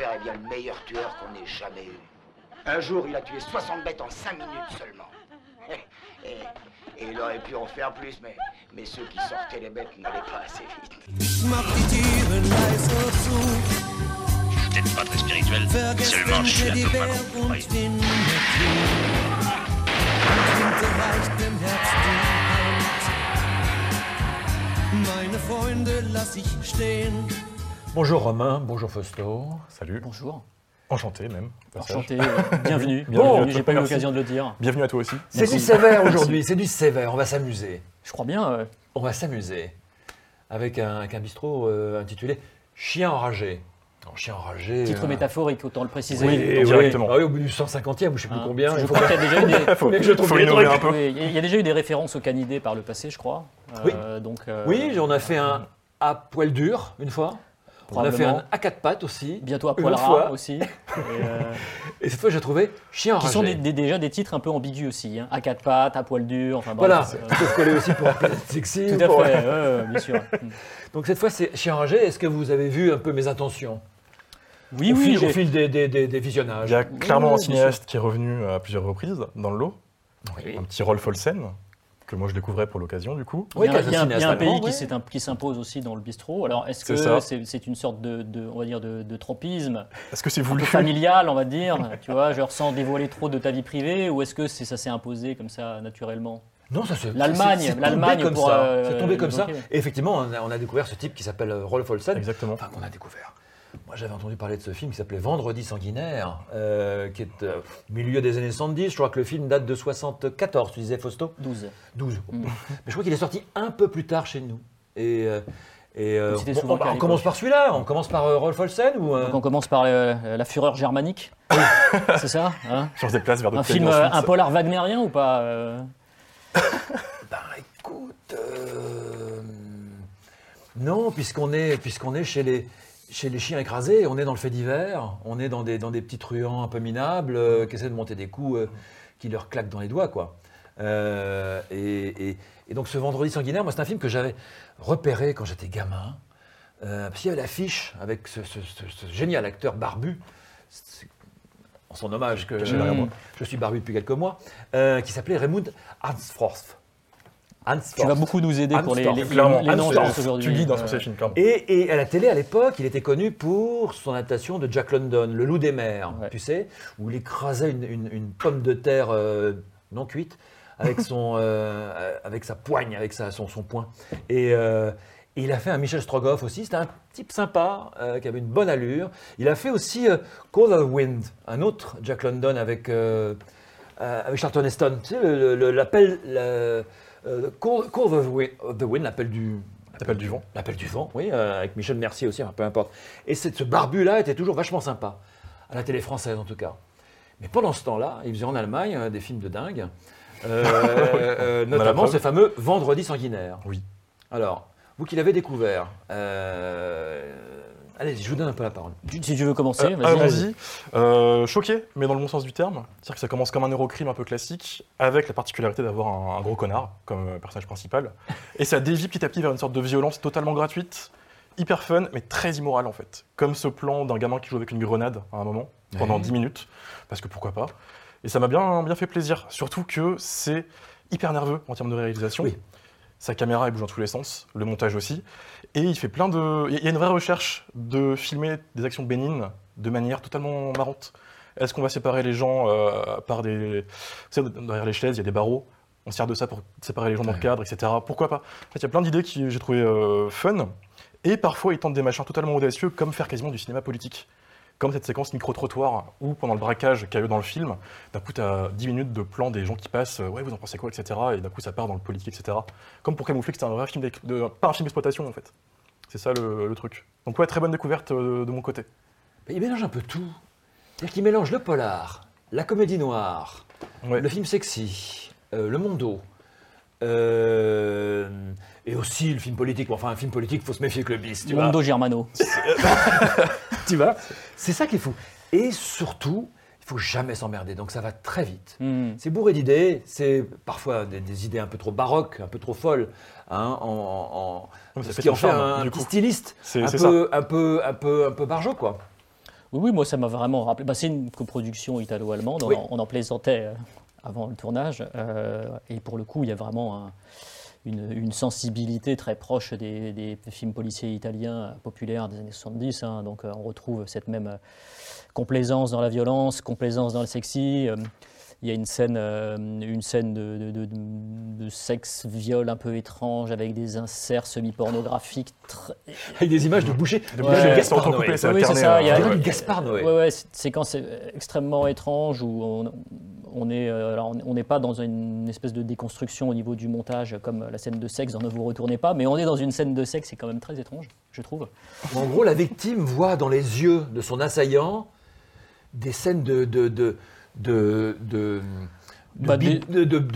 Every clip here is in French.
père est bien le meilleur tueur qu'on ait jamais eu. Un jour, il a tué 60 bêtes en 5 minutes seulement. Et il aurait pu en faire plus, mais ceux qui sortaient les bêtes n'allaient pas assez vite. Je suis peut-être pas très spirituel, seulement je suis un peu moins compris. Bonjour Romain, bonjour Fausto. Salut. Bonjour. Enchanté même. Enchanté, bienvenue. Bienvenue, j'ai pas eu l'occasion de le dire. Bienvenue à toi aussi. C'est du sévère aujourd'hui, c'est du sévère, on va s'amuser. Je crois bien. On va s'amuser avec un bistrot intitulé « Chien enragé ». Non, chien enragé. Titre métaphorique, autant le préciser. Oui, directement. Ah oui, au bout du 150e, je ne sais plus combien. Je crois qu'il y a déjà eu des. Il y a déjà eu des références aux canidés par le passé, je crois. Oui. Donc, oui, on a fait un à poil dur une fois. On a fait un à quatre pattes aussi. Bientôt à poil ras aussi. Et cette fois, j'ai trouvé chien enragé. Qui sont déjà des titres un peu ambigus aussi. Hein. À quatre pattes, à poil dur. Enfin, voilà. Tu peux coller aussi pour un planète sexy. Tout à fait, bien sûr. Donc cette fois, c'est chien enragé. Est-ce que vous avez vu un peu mes intentions? Oui, au fil des visionnages. Il y a clairement un cinéaste qui est revenu à plusieurs reprises dans le lot. Oui. Un petit Rolf Olsen, que moi je découvrais pour l'occasion du coup. Oui, il y a un pays qui s'impose aussi dans le bistrot. Alors est-ce que c'est une sorte de tropisme? Est-ce que c'est voulu? Familial, on va dire. Tu vois, genre sans dévoiler trop de ta vie privée, ou est-ce que ça s'est imposé comme ça naturellement? Non, ça se. L'Allemagne comme ça. C'est tombé comme ça. Et effectivement, on a découvert ce type qui s'appelle Rolf Olsen. Exactement. Enfin, qu'on a découvert. Moi, j'avais entendu parler de ce film qui s'appelait Vendredi Sanguinaire, qui est au milieu des années 70. Je crois que le film date de 74, tu disais, Fausto ? 12. Mmh. Mais je crois qu'il est sorti un peu plus tard chez nous. On commence par celui-là, on commence par Rolf Olsen ou Donc on commence par la Fureur germanique, c'est ça hein ? Je se déplace vers d'autres pays. Un polar wagnerien ou pas Ben écoute... Non, puisqu'on est chez les... Chez les chiens écrasés, on est dans le fait divers, on est dans des petits truands un peu minables qui essaient de monter des coups qui leur claquent dans les doigts, quoi. Et donc ce Vendredi sanguinaire, moi c'est un film que j'avais repéré quand j'étais gamin, parce qu'il y avait l'affiche avec ce génial acteur barbu, en son hommage que j'ai derrière moi, je suis barbu depuis quelques mois, qui s'appelait Raymond Arnsforth. Tu vas beaucoup nous aider pour les noms aujourd'hui. Tu lis dans ce film. Et à la télé, à l'époque, il était connu pour son adaptation de Jack London, Le Loup des Mers, ouais. Tu sais, où il écrasait une pomme de terre non cuite avec, avec sa poigne, avec son poing. Et il a fait un Michel Strogoff aussi, c'était un type sympa, qui avait une bonne allure. Il a fait aussi Call of the Wind, un autre Jack London avec Charlton Heston, tu sais, l'appel... Call of the Wind, l'appel du vent. L'appel du vent, oui, avec Michel Mercier aussi, peu importe. Et ce barbu-là était toujours vachement sympa, à la télé française en tout cas. Mais pendant ce temps-là, il faisait en Allemagne des films de dingue, notamment ce fameux Vendredi sanguinaire. Oui. Alors, vous qui l'avez découvert, allez, je vous donne un peu la parole. Si tu veux commencer, vas-y. Vas-y. Choqué, mais dans le bon sens du terme. C'est-à-dire que ça commence comme un Eurocrime un peu classique, avec la particularité d'avoir un gros connard comme personnage principal. Et ça dévie petit à petit vers une sorte de violence totalement gratuite, hyper fun, mais très immorale en fait. Comme ce plan d'un gamin qui joue avec une grenade à un moment, pendant 10 minutes, parce que pourquoi pas. Et ça m'a bien fait plaisir, surtout que c'est hyper nerveux en termes de réalisation. Oui. Sa caméra, elle bouge dans tous les sens, le montage aussi. Et il fait plein de... Il y a une vraie recherche de filmer des actions bénignes de manière totalement marrante. Est-ce qu'on va séparer les gens par des... Vous savez, derrière les chaises, il y a des barreaux. On sert de ça pour séparer les gens dans le cadre, etc. Pourquoi pas ? En fait, il y a plein d'idées que j'ai trouvées fun. Et parfois, ils tentent des machins totalement audacieux, comme faire quasiment du cinéma politique. Comme cette séquence micro-trottoir, où pendant le braquage qu'il y a eu dans le film, d'un coup, tu as 10 minutes de plan des gens qui passent, ouais, vous en pensez quoi, etc. Et d'un coup, ça part dans le politique, etc. Comme pour camoufler que c'était un vrai film, pas un film d'exploitation, en fait. C'est ça le truc. Donc, ouais, très bonne découverte de mon côté. Mais il mélange un peu tout. C'est-à-dire qu'il mélange le polar, la comédie noire, le film sexy, le mondo. Et aussi le film politique. Bon, enfin, un film politique, il faut se méfier que le bis, tu vois. Mondo Germano. Tu vois, c'est ça qui est fou. Et surtout, il ne faut jamais s'emmerder, donc ça va très vite. Mmh. C'est bourré d'idées, c'est parfois des idées un peu trop baroques, un peu trop folles, hein, ce qui en fait un styliste un peu barjot, quoi. Oui, moi ça m'a vraiment rappelé. Bah, c'est une coproduction italo-allemande, oui. on en plaisantait avant le tournage. Et pour le coup, il y a vraiment une sensibilité très proche des films policiers italiens populaires des années 70. Hein. Donc on retrouve cette même complaisance dans la violence, complaisance dans le sexy. Il y a une scène de sexe-viol un peu étrange avec des inserts semi-pornographiques. Avec des images de bouchées. De Gaspard Noé. Oui, c'est ça. Il y a du Gaspard Noé. Oui, ouais, séquence extrêmement étrange où on n'est pas dans une espèce de déconstruction au niveau du montage comme la scène de sexe, dans Ne vous retournez pas, mais on est dans une scène de sexe, c'est quand même très étrange, je trouve. En gros, la victime voit dans les yeux de son assaillant des scènes de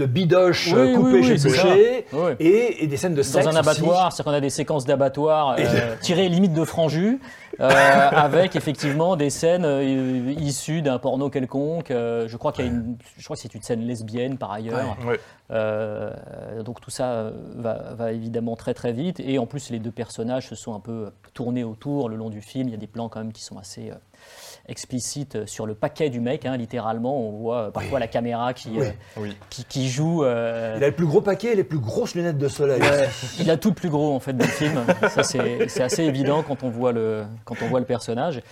bidoche coupée chez boucher et des scènes de sexe. Dans un abattoir, c'est-à-dire qu'on a des séquences d'abattoir tirées limite de Franju, avec effectivement des scènes issues d'un porno quelconque. Je crois que c'est une scène lesbienne par ailleurs. Ouais. Donc tout ça va évidemment très très vite. Et en plus, les deux personnages se sont un peu tournés autour le long du film. Il y a des plans quand même qui sont assez... explicite sur le paquet du mec, hein, littéralement, on voit parfois la caméra qui joue. Il a le plus gros paquet et les plus grosses lunettes de soleil. Il a tout le plus gros en fait dans le film. Ça c'est assez évident quand on voit le personnage.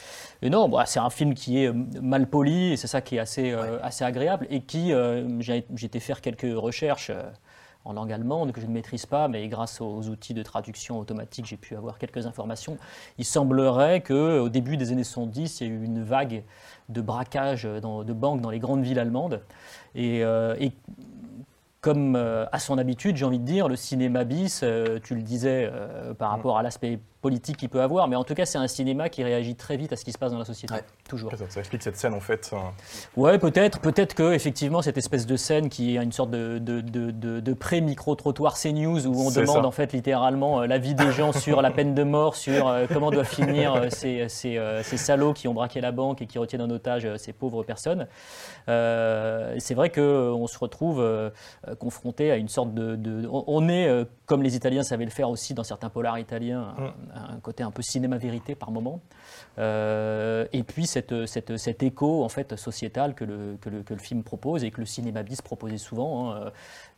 Et non, bah, c'est un film qui est mal poli et c'est ça qui est assez agréable et qui j'ai été faire quelques recherches. En langue allemande, que je ne maîtrise pas, mais grâce aux outils de traduction automatique, j'ai pu avoir quelques informations. Il semblerait qu'au début des années 70, il y a eu une vague de braquages de banques dans les grandes villes allemandes. Et comme à son habitude, j'ai envie de dire, le cinéma bis, tu le disais par rapport à l'aspect politique qu'il peut avoir, mais en tout cas, c'est un cinéma qui réagit très vite à ce qui se passe dans la société, toujours. Ça explique cette scène, en fait. Ouais, peut-être que effectivement, cette espèce de scène qui est une sorte de pré-micro-trottoir CNews où on demande en fait littéralement l'avis des gens sur la peine de mort, sur comment doivent finir ces salauds qui ont braqué la banque et qui retiennent en otage ces pauvres personnes. C'est vrai qu'on se retrouve confronté à une sorte de on est, comme les Italiens savaient le faire aussi dans certains polars italiens, un côté un peu cinéma-vérité par moment. Et puis cet écho en fait, sociétal que le film propose et que le cinéma bis proposait souvent,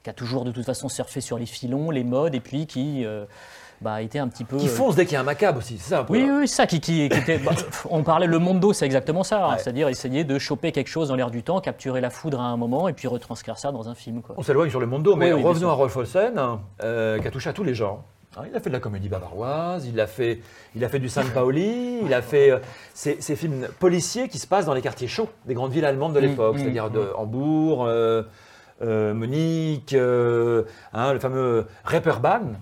qui a toujours de toute façon surfé sur les filons, les modes, et puis qui... était un petit peu... Qui fonce dès qu'il y a un macabre aussi, c'est ça un peu. Oui, ça, qui était... on parlait le mondo, c'est exactement ça, hein, c'est-à-dire essayer de choper quelque chose dans l'air du temps, capturer la foudre à un moment, et puis retranscrire ça dans un film. Quoi. On s'éloigne sur le mondo, mais revenons à Rolf Olsen, qui a touché à tous les genres. Il a fait de la comédie bavaroise, il a fait du Saint-Paoli, il a fait ces films policiers qui se passent dans les quartiers chauds des grandes villes allemandes de l'époque, c'est-à-dire de Hambourg... Munich, le fameux Reeperbahn,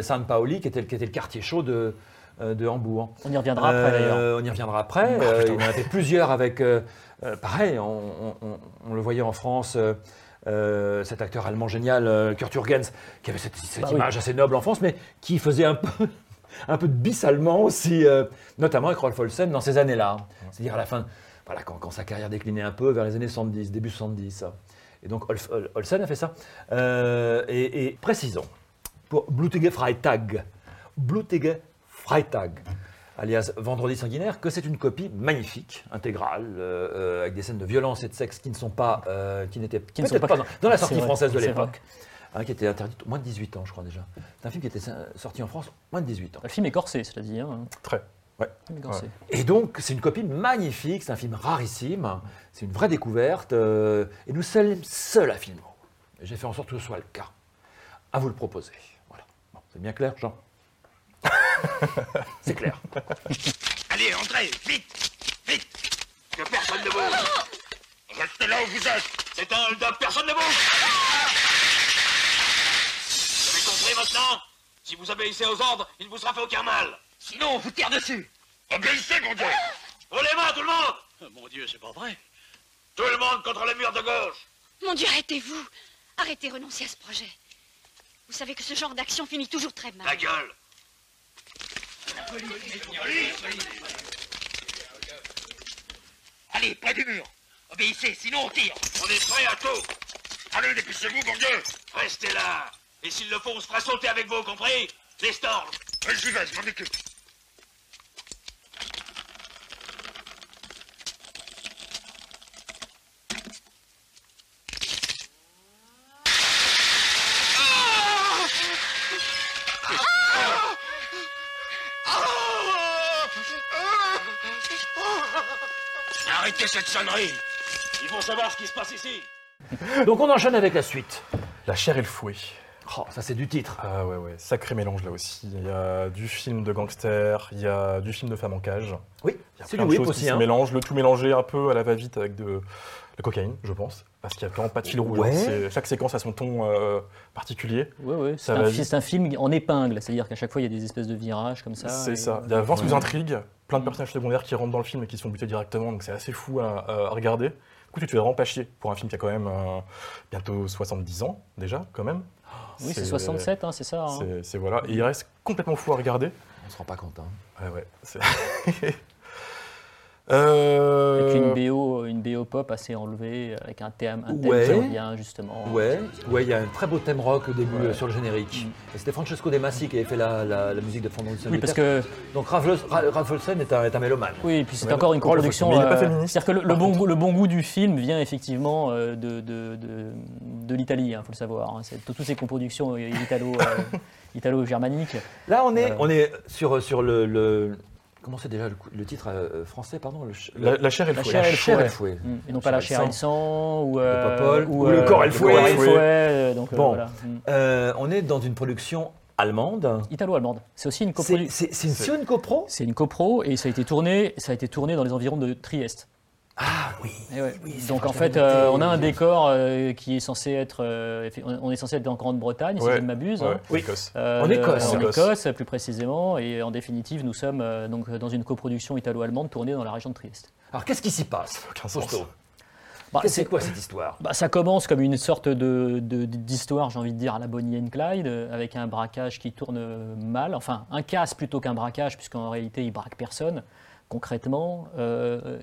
Saint Pauli, qui était le quartier chaud de Hambourg. On y reviendra après d'ailleurs. Il y en a fait plusieurs avec, pareil, on le voyait en France, cet acteur allemand génial, Kurt Jürgens, qui avait cette image assez noble en France, mais qui faisait un peu de bis allemand aussi, notamment avec Rolf Olsen dans ces années-là. C'est-à-dire à la fin, voilà, quand sa carrière déclinait un peu vers les années 70, début 70. Et donc Olsen a fait ça. Et précisons, pour Blutige Freitag, alias Vendredi Sanguinaire, que c'est une copie magnifique, intégrale, avec des scènes de violence et de sexe qui ne sont pas, dans la sortie française de l'époque. Hein, qui était interdit moins de 18 ans, je crois déjà. C'est un film qui était sorti en France moins de 18 ans. Le film est corsé, c'est-à-dire. Très. Ouais. Et donc, c'est une copie magnifique, c'est un film rarissime, c'est une vraie découverte, et nous sommes seuls à filmer. J'ai fait en sorte que ce soit le cas. À vous le proposer. Voilà. Bon, c'est bien clair, Jean ? C'est clair. Allez, entrez, vite, que personne ne bouge. Restez là où vous êtes, c'est un hold-up, personne ne bouge. Vous avez compris maintenant ? Si vous obéissez aux ordres, il ne vous sera fait aucun mal. Sinon, on vous tire dessus. Obéissez, mon Dieu. Oh, les mains, tout le monde. Mon Dieu, c'est pas vrai. Tout le monde contre le mur de gauche. Mon Dieu, arrêtez-vous. Arrêtez, renoncez à ce projet. Vous savez que ce genre d'action finit toujours très mal. Ta gueule. La police. Allez, près du mur. Obéissez, sinon on tire. On est prêts à tout. Allez, dépêchez-vous, mon Dieu. Restez là. Et s'il le faut, on se fera sauter avec vous, compris? Les storms. J'y vais, je m'en occupe. Arrêtez cette sonnerie. Ils vont savoir ce qui se passe ici. Donc on enchaîne avec la suite. La chair et le fouet. Oh, ça c'est du titre. Ah ouais, ouais, sacré mélange là aussi. Il y a du film de gangster, il y a du film de femme en cage. Oui, il y a c'est plein du whip aussi. Hein. Mélange, le tout mélangé un peu à la va-vite avec de la cocaïne, je pense. Parce qu'il n'y a vraiment pas de fil rouge. Ouais. C'est, chaque séquence a son ton particulier. Ouais, ouais. C'est un film en épingle, c'est-à-dire qu'à chaque fois il y a des espèces de virages comme ça. C'est ça. Il y a 20 sous-intrigues, plein de personnages secondaires qui rentrent dans le film et qui se font buter directement, donc c'est assez fou à regarder. Du coup, tu te fais vraiment pas chier pour un film qui a quand même bientôt 70 ans déjà, quand même. Oui, c'est 67, hein, c'est ça. Hein. C'est voilà. Et il reste complètement fou à regarder. On se rend pas compte. Hein. Ouais, ouais. C'est... Avec une BO pop assez enlevée, avec un thème qui revient justement. Ouais, il y a un très beau thème rock au début sur le générique. Et c'était Francesco De Massi qui avait fait la musique de Vendredi. Oui, parce que donc Rolf Olsen est un mélomane. Oui, et puis c'est encore une coproduction. Il n'est pas féministe. C'est-à-dire que le bon goût du film vient effectivement de l'Italie, faut le savoir. Hein. C'est, toutes ces coproductions italo-germaniques. Là, on est sur le comment c'est déjà le titre français, pardon, la chair et le fouet. La chair et le fouet. Et non pas la chair et le sang, ou le corps et le fouet. On est dans une production allemande. Italo-allemande. C'est aussi une copro. C'est une copro. C'est une copro et ça a été tourné dans les environs de Trieste. Ah oui. Ouais. Oui, donc en fait, on a un décor qui est censé être, on est censé être en Grande-Bretagne, si je ne m'abuse. Ouais. Hein. Oui. En Écosse, plus précisément, et en définitive, nous sommes donc dans une coproduction italo-allemande tournée dans la région de Trieste. Alors qu'est-ce qui s'y passe? C'est quoi cette histoire? Ça commence comme une sorte d'histoire, j'ai envie de dire, à la Bonnie and Clyde, avec un braquage qui tourne mal, enfin un casse plutôt qu'un braquage, puisqu'en réalité, il braque personne. Concrètement,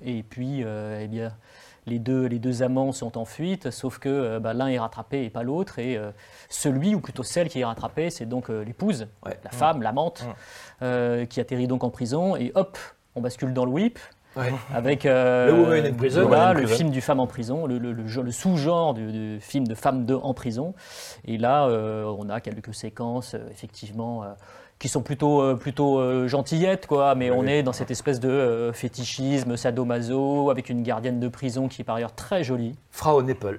et puis les deux amants sont en fuite, sauf que l'un est rattrapé et pas l'autre, et celui, ou plutôt celle qui est rattrapée, c'est donc l'épouse, la femme, l'amante, qui atterrit donc en prison, et hop, on bascule dans le whip, avec le film du femme en prison, le sous-genre du film de femme en prison, et là, on a quelques séquences, effectivement, qui sont plutôt gentillettes, quoi, mais on est dans cette espèce de fétichisme sadomaso, avec une gardienne de prison qui est par ailleurs très jolie. Frau Neppel.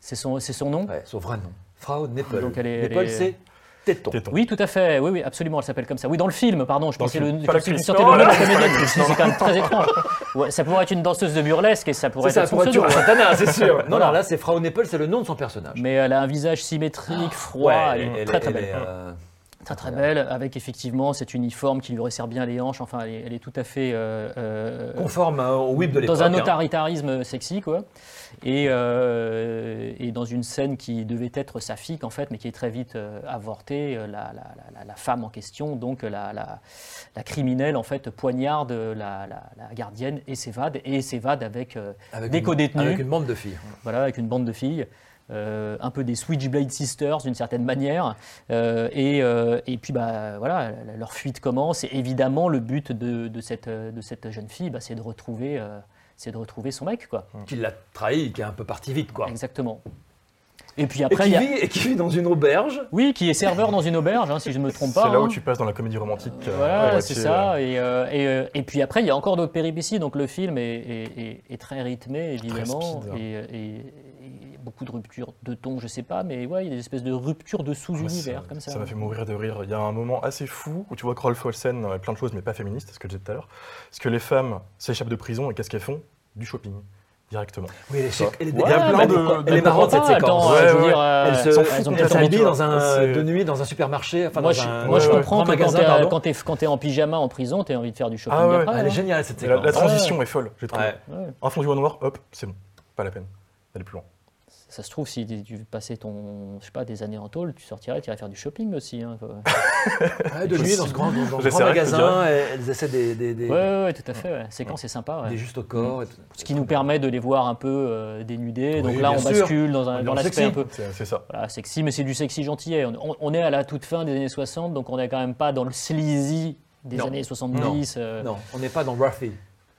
C'est son nom ? Ouais, son vrai nom. Frau Neppel. Donc Neppel, c'est téton. Oui, tout à fait. Oui, absolument, elle s'appelle comme ça. Oui, dans le film, pardon, je pensais que sortait le nom de la comédienne, c'est quand même très étrange. Ouais, ça pourrait être une danseuse de burlesque et ça pourrait être son pseudo. C'est sûr. Non, là, c'est Frau Neppel, c'est le nom de son personnage. Mais elle a un visage symétrique, froid, elle est très très belle. Très très belle, avec effectivement cet uniforme qui lui resserre bien les hanches, enfin elle est tout à fait conforme au whip de l'époque. Dans un autoritarisme sexy, quoi. Et dans une scène qui devait être saphique en fait, mais qui est très vite avortée, la femme en question, donc la criminelle en fait, poignarde la gardienne et s'évade avec des codétenus. Avec une bande de filles. Voilà, avec une bande de filles. Un peu des Switchblade Sisters d'une certaine manière, et puis voilà, leur fuite commence, et évidemment le but de cette jeune fille, c'est de retrouver son mec, quoi. Qui l'a trahi, qui est un peu parti vite, quoi. Exactement. Et puis après, qui vit dans une auberge. Oui, qui est serveur dans une auberge, si je ne me trompe pas. C'est là où tu passes dans la comédie romantique. Voilà, c'est ça. Et puis après, il y a encore d'autres péripéties. Donc le film est très rythmé, évidemment. Très et beaucoup de ruptures de ton, je ne sais pas. Mais il y a des espèces de ruptures de sous-univers comme ça. Ça m'a fait mourir de rire. Il y a un moment assez fou où tu vois que Rolf Olsen est plein de choses, mais pas féministe, ce que j'ai dit tout à l'heure. Parce que les femmes s'échappent de prison et qu'est-ce qu'elles font? Du shopping. Directement. Oui, elle est marrante cette séquence. Elles s'habillent de nuit dans un supermarché. Enfin, moi, je comprends que quand t'es en pyjama en prison, t'as envie de faire du shopping. Elle est géniale cette séquence. La transition est folle, j'ai trouvé. Un fond du bois noir, hop, c'est bon, pas la peine d'aller plus loin. Ça se trouve, si tu passais des années en tôle, tu sortirais, tu irais faire du shopping aussi. De nuit, dans ce grand magasin, elles essaient des... Oui, tout à fait. Ouais. Séquence, c'est sympa. Ouais. Des justes au corps. Ce qui nous permet de les voir un peu dénudés. Donc là, on bascule dans l'aspect sexy. Un peu... C'est ça. Voilà, sexy, mais c'est du sexy gentillet. On est à la toute fin des années 60, donc on n'est quand même pas dans le sleazy des années 70. Non, on n'est pas dans Ruffy.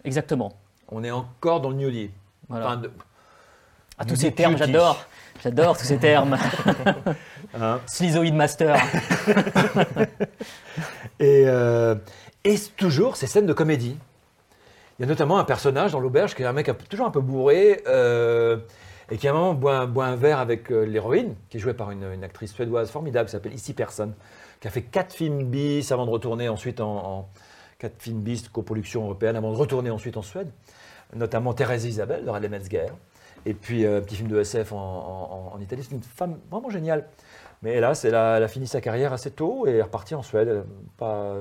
Exactement. On est encore dans le nudie. Voilà. Enfin, tous ces termes, j'adore tous ces termes. Slizoid Master. Et toujours ces scènes de comédie. Il y a notamment un personnage dans l'auberge qui est un mec toujours un peu bourré et qui à un moment boit un verre avec l'héroïne, qui est jouée par une actrice suédoise formidable qui s'appelle Issi Persson, qui a fait 4 films bis avant de retourner ensuite en 4 films bis de coproduction européenne, avant de retourner ensuite en Suède, notamment Thérèse Isabelle de Radley Metzger, et puis un petit film de SF en Italie. C'est une femme vraiment géniale. Mais hélas, elle a fini sa carrière assez tôt et est repartie en Suède. Elle n'a pas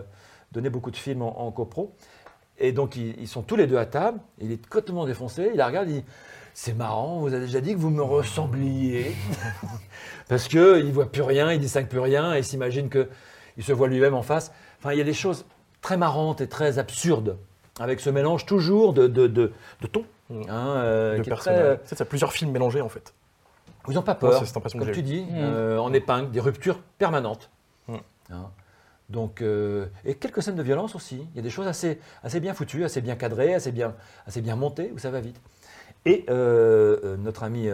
donné beaucoup de films en copro. Et donc, ils sont tous les deux à table. Il est complètement défoncé. Il la regarde, il dit « C'est marrant, on vous a déjà dit que vous me ressembliez. » Parce qu'il ne voit plus rien, il ne distingue plus rien et il s'imagine qu'il se voit lui-même en face. Enfin, il y a des choses très marrantes et très absurdes avec ce mélange toujours de tons. Hein, de personnages. Ça a plusieurs films mélangés, en fait. Ils n'ont pas peur, comme tu dis, en épingle, des ruptures permanentes. Hein. Donc, et quelques scènes de violence aussi. Il y a des choses assez bien foutues, assez bien cadrées, assez bien montées, où ça va vite. Et notre ami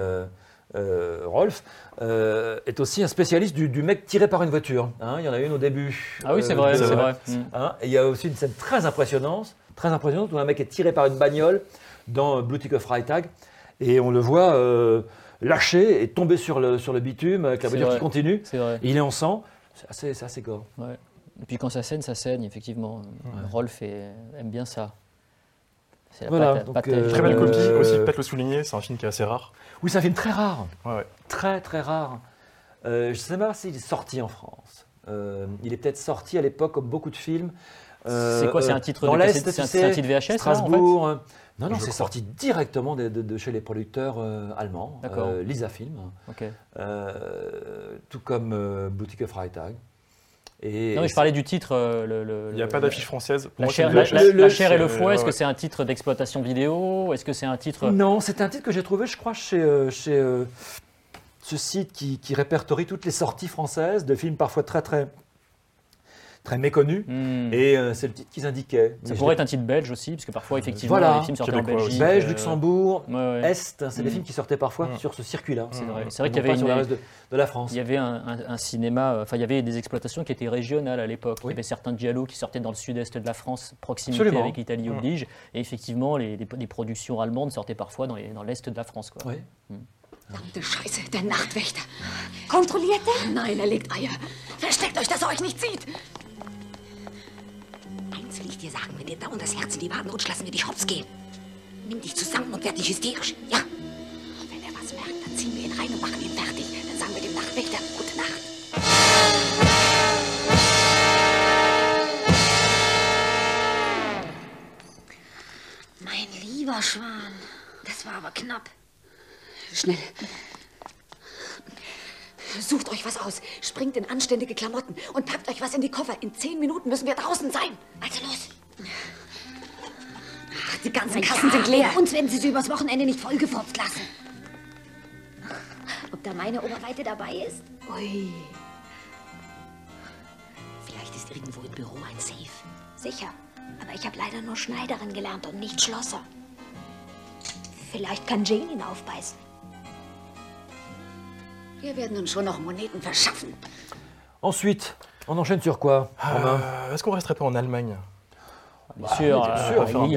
Rolf est aussi un spécialiste du mec tiré par une voiture. Hein, il y en a une au début. Ah oui, c'est vrai, c'est vrai. Hein, et il y a aussi une scène très impressionnante, où un mec est tiré par une bagnole dans Blutige Freitag. Et on le voit... lâché et tombé sur le bitume, avec la voiture qui continue. C'est vrai. Il est en sang, c'est assez gore. Ouais. Et puis quand ça saigne, effectivement. Ouais. Rolf aime bien ça. C'est la pâte, très belle copie aussi, peut-être le souligner, c'est un film qui est assez rare. Oui, c'est un film très rare. Ouais. Très, très rare. Je ne sais pas s'il est sorti en France. Il est peut-être sorti à l'époque, comme beaucoup de films. C'est quoi, c'est un titre VHS, Strasbourg. Là, en fait non, c'est sorti directement de chez les producteurs allemands, Lisa Film, okay. Tout comme Boutique Freitag. Et non, mais je parlais du titre. Il n'y a pas d'affiche française. Pour moi, la chair et le fouet, est-ce que c'est un titre d'exploitation vidéo ? Est-ce que c'est un titre... Non, c'est un titre que j'ai trouvé, je crois, chez ce site qui répertorie toutes les sorties françaises de films parfois très, très... très méconnu, et c'est le titre qu'ils indiquaient. Ça pourrait être un titre belge aussi, parce que parfois, effectivement, les films sortaient en Belgique. Belge, Luxembourg, Est, c'est des films qui sortaient parfois sur ce circuit-là. C'est vrai qu'il y avait sur le reste de la France. Il y avait un cinéma, enfin, il y avait des exploitations qui étaient régionales à l'époque. Oui. Il y avait certains giallos qui sortaient dans le sud-est de la France, proximité avec l'Italie oblige, et effectivement, les productions allemandes sortaient parfois dans l'est de la France. Quoi. Oui. Verdammte Scheiße, der Nachtwächter. Kontrolliert er? Nein, legt Eier. Versteckt euch, dass er euch nicht sieht. Eins will ich dir sagen, wenn dir dauernd das Herz in die Waden rutscht, lassen wir dich hops gehen. Nimm dich zusammen und werd nicht hysterisch, ja? Und wenn was merkt, dann ziehen wir ihn rein und machen ihn fertig. Dann sagen wir dem Nachtwächter, gute Nacht. Mein lieber Schwan, das war aber knapp. Schnell. Sucht euch was aus, springt in anständige Klamotten und packt euch was in die Koffer. In 10 Minuten müssen wir draußen sein. Also los. Ach, die ganzen Kassen sind leer. Uns werden sie sie übers Wochenende nicht vollgefropft lassen. Ob da meine Oberweite dabei ist? Ui. Vielleicht ist irgendwo im Büro ein Safe. Sicher. Aber ich habe leider nur Schneiderin gelernt und nicht Schlosser. Vielleicht kann Jane ihn aufbeißen. Ensuite, on enchaîne sur quoi, Romain ? Est-ce qu'on resterait pas en Allemagne ? Bien sûr. Il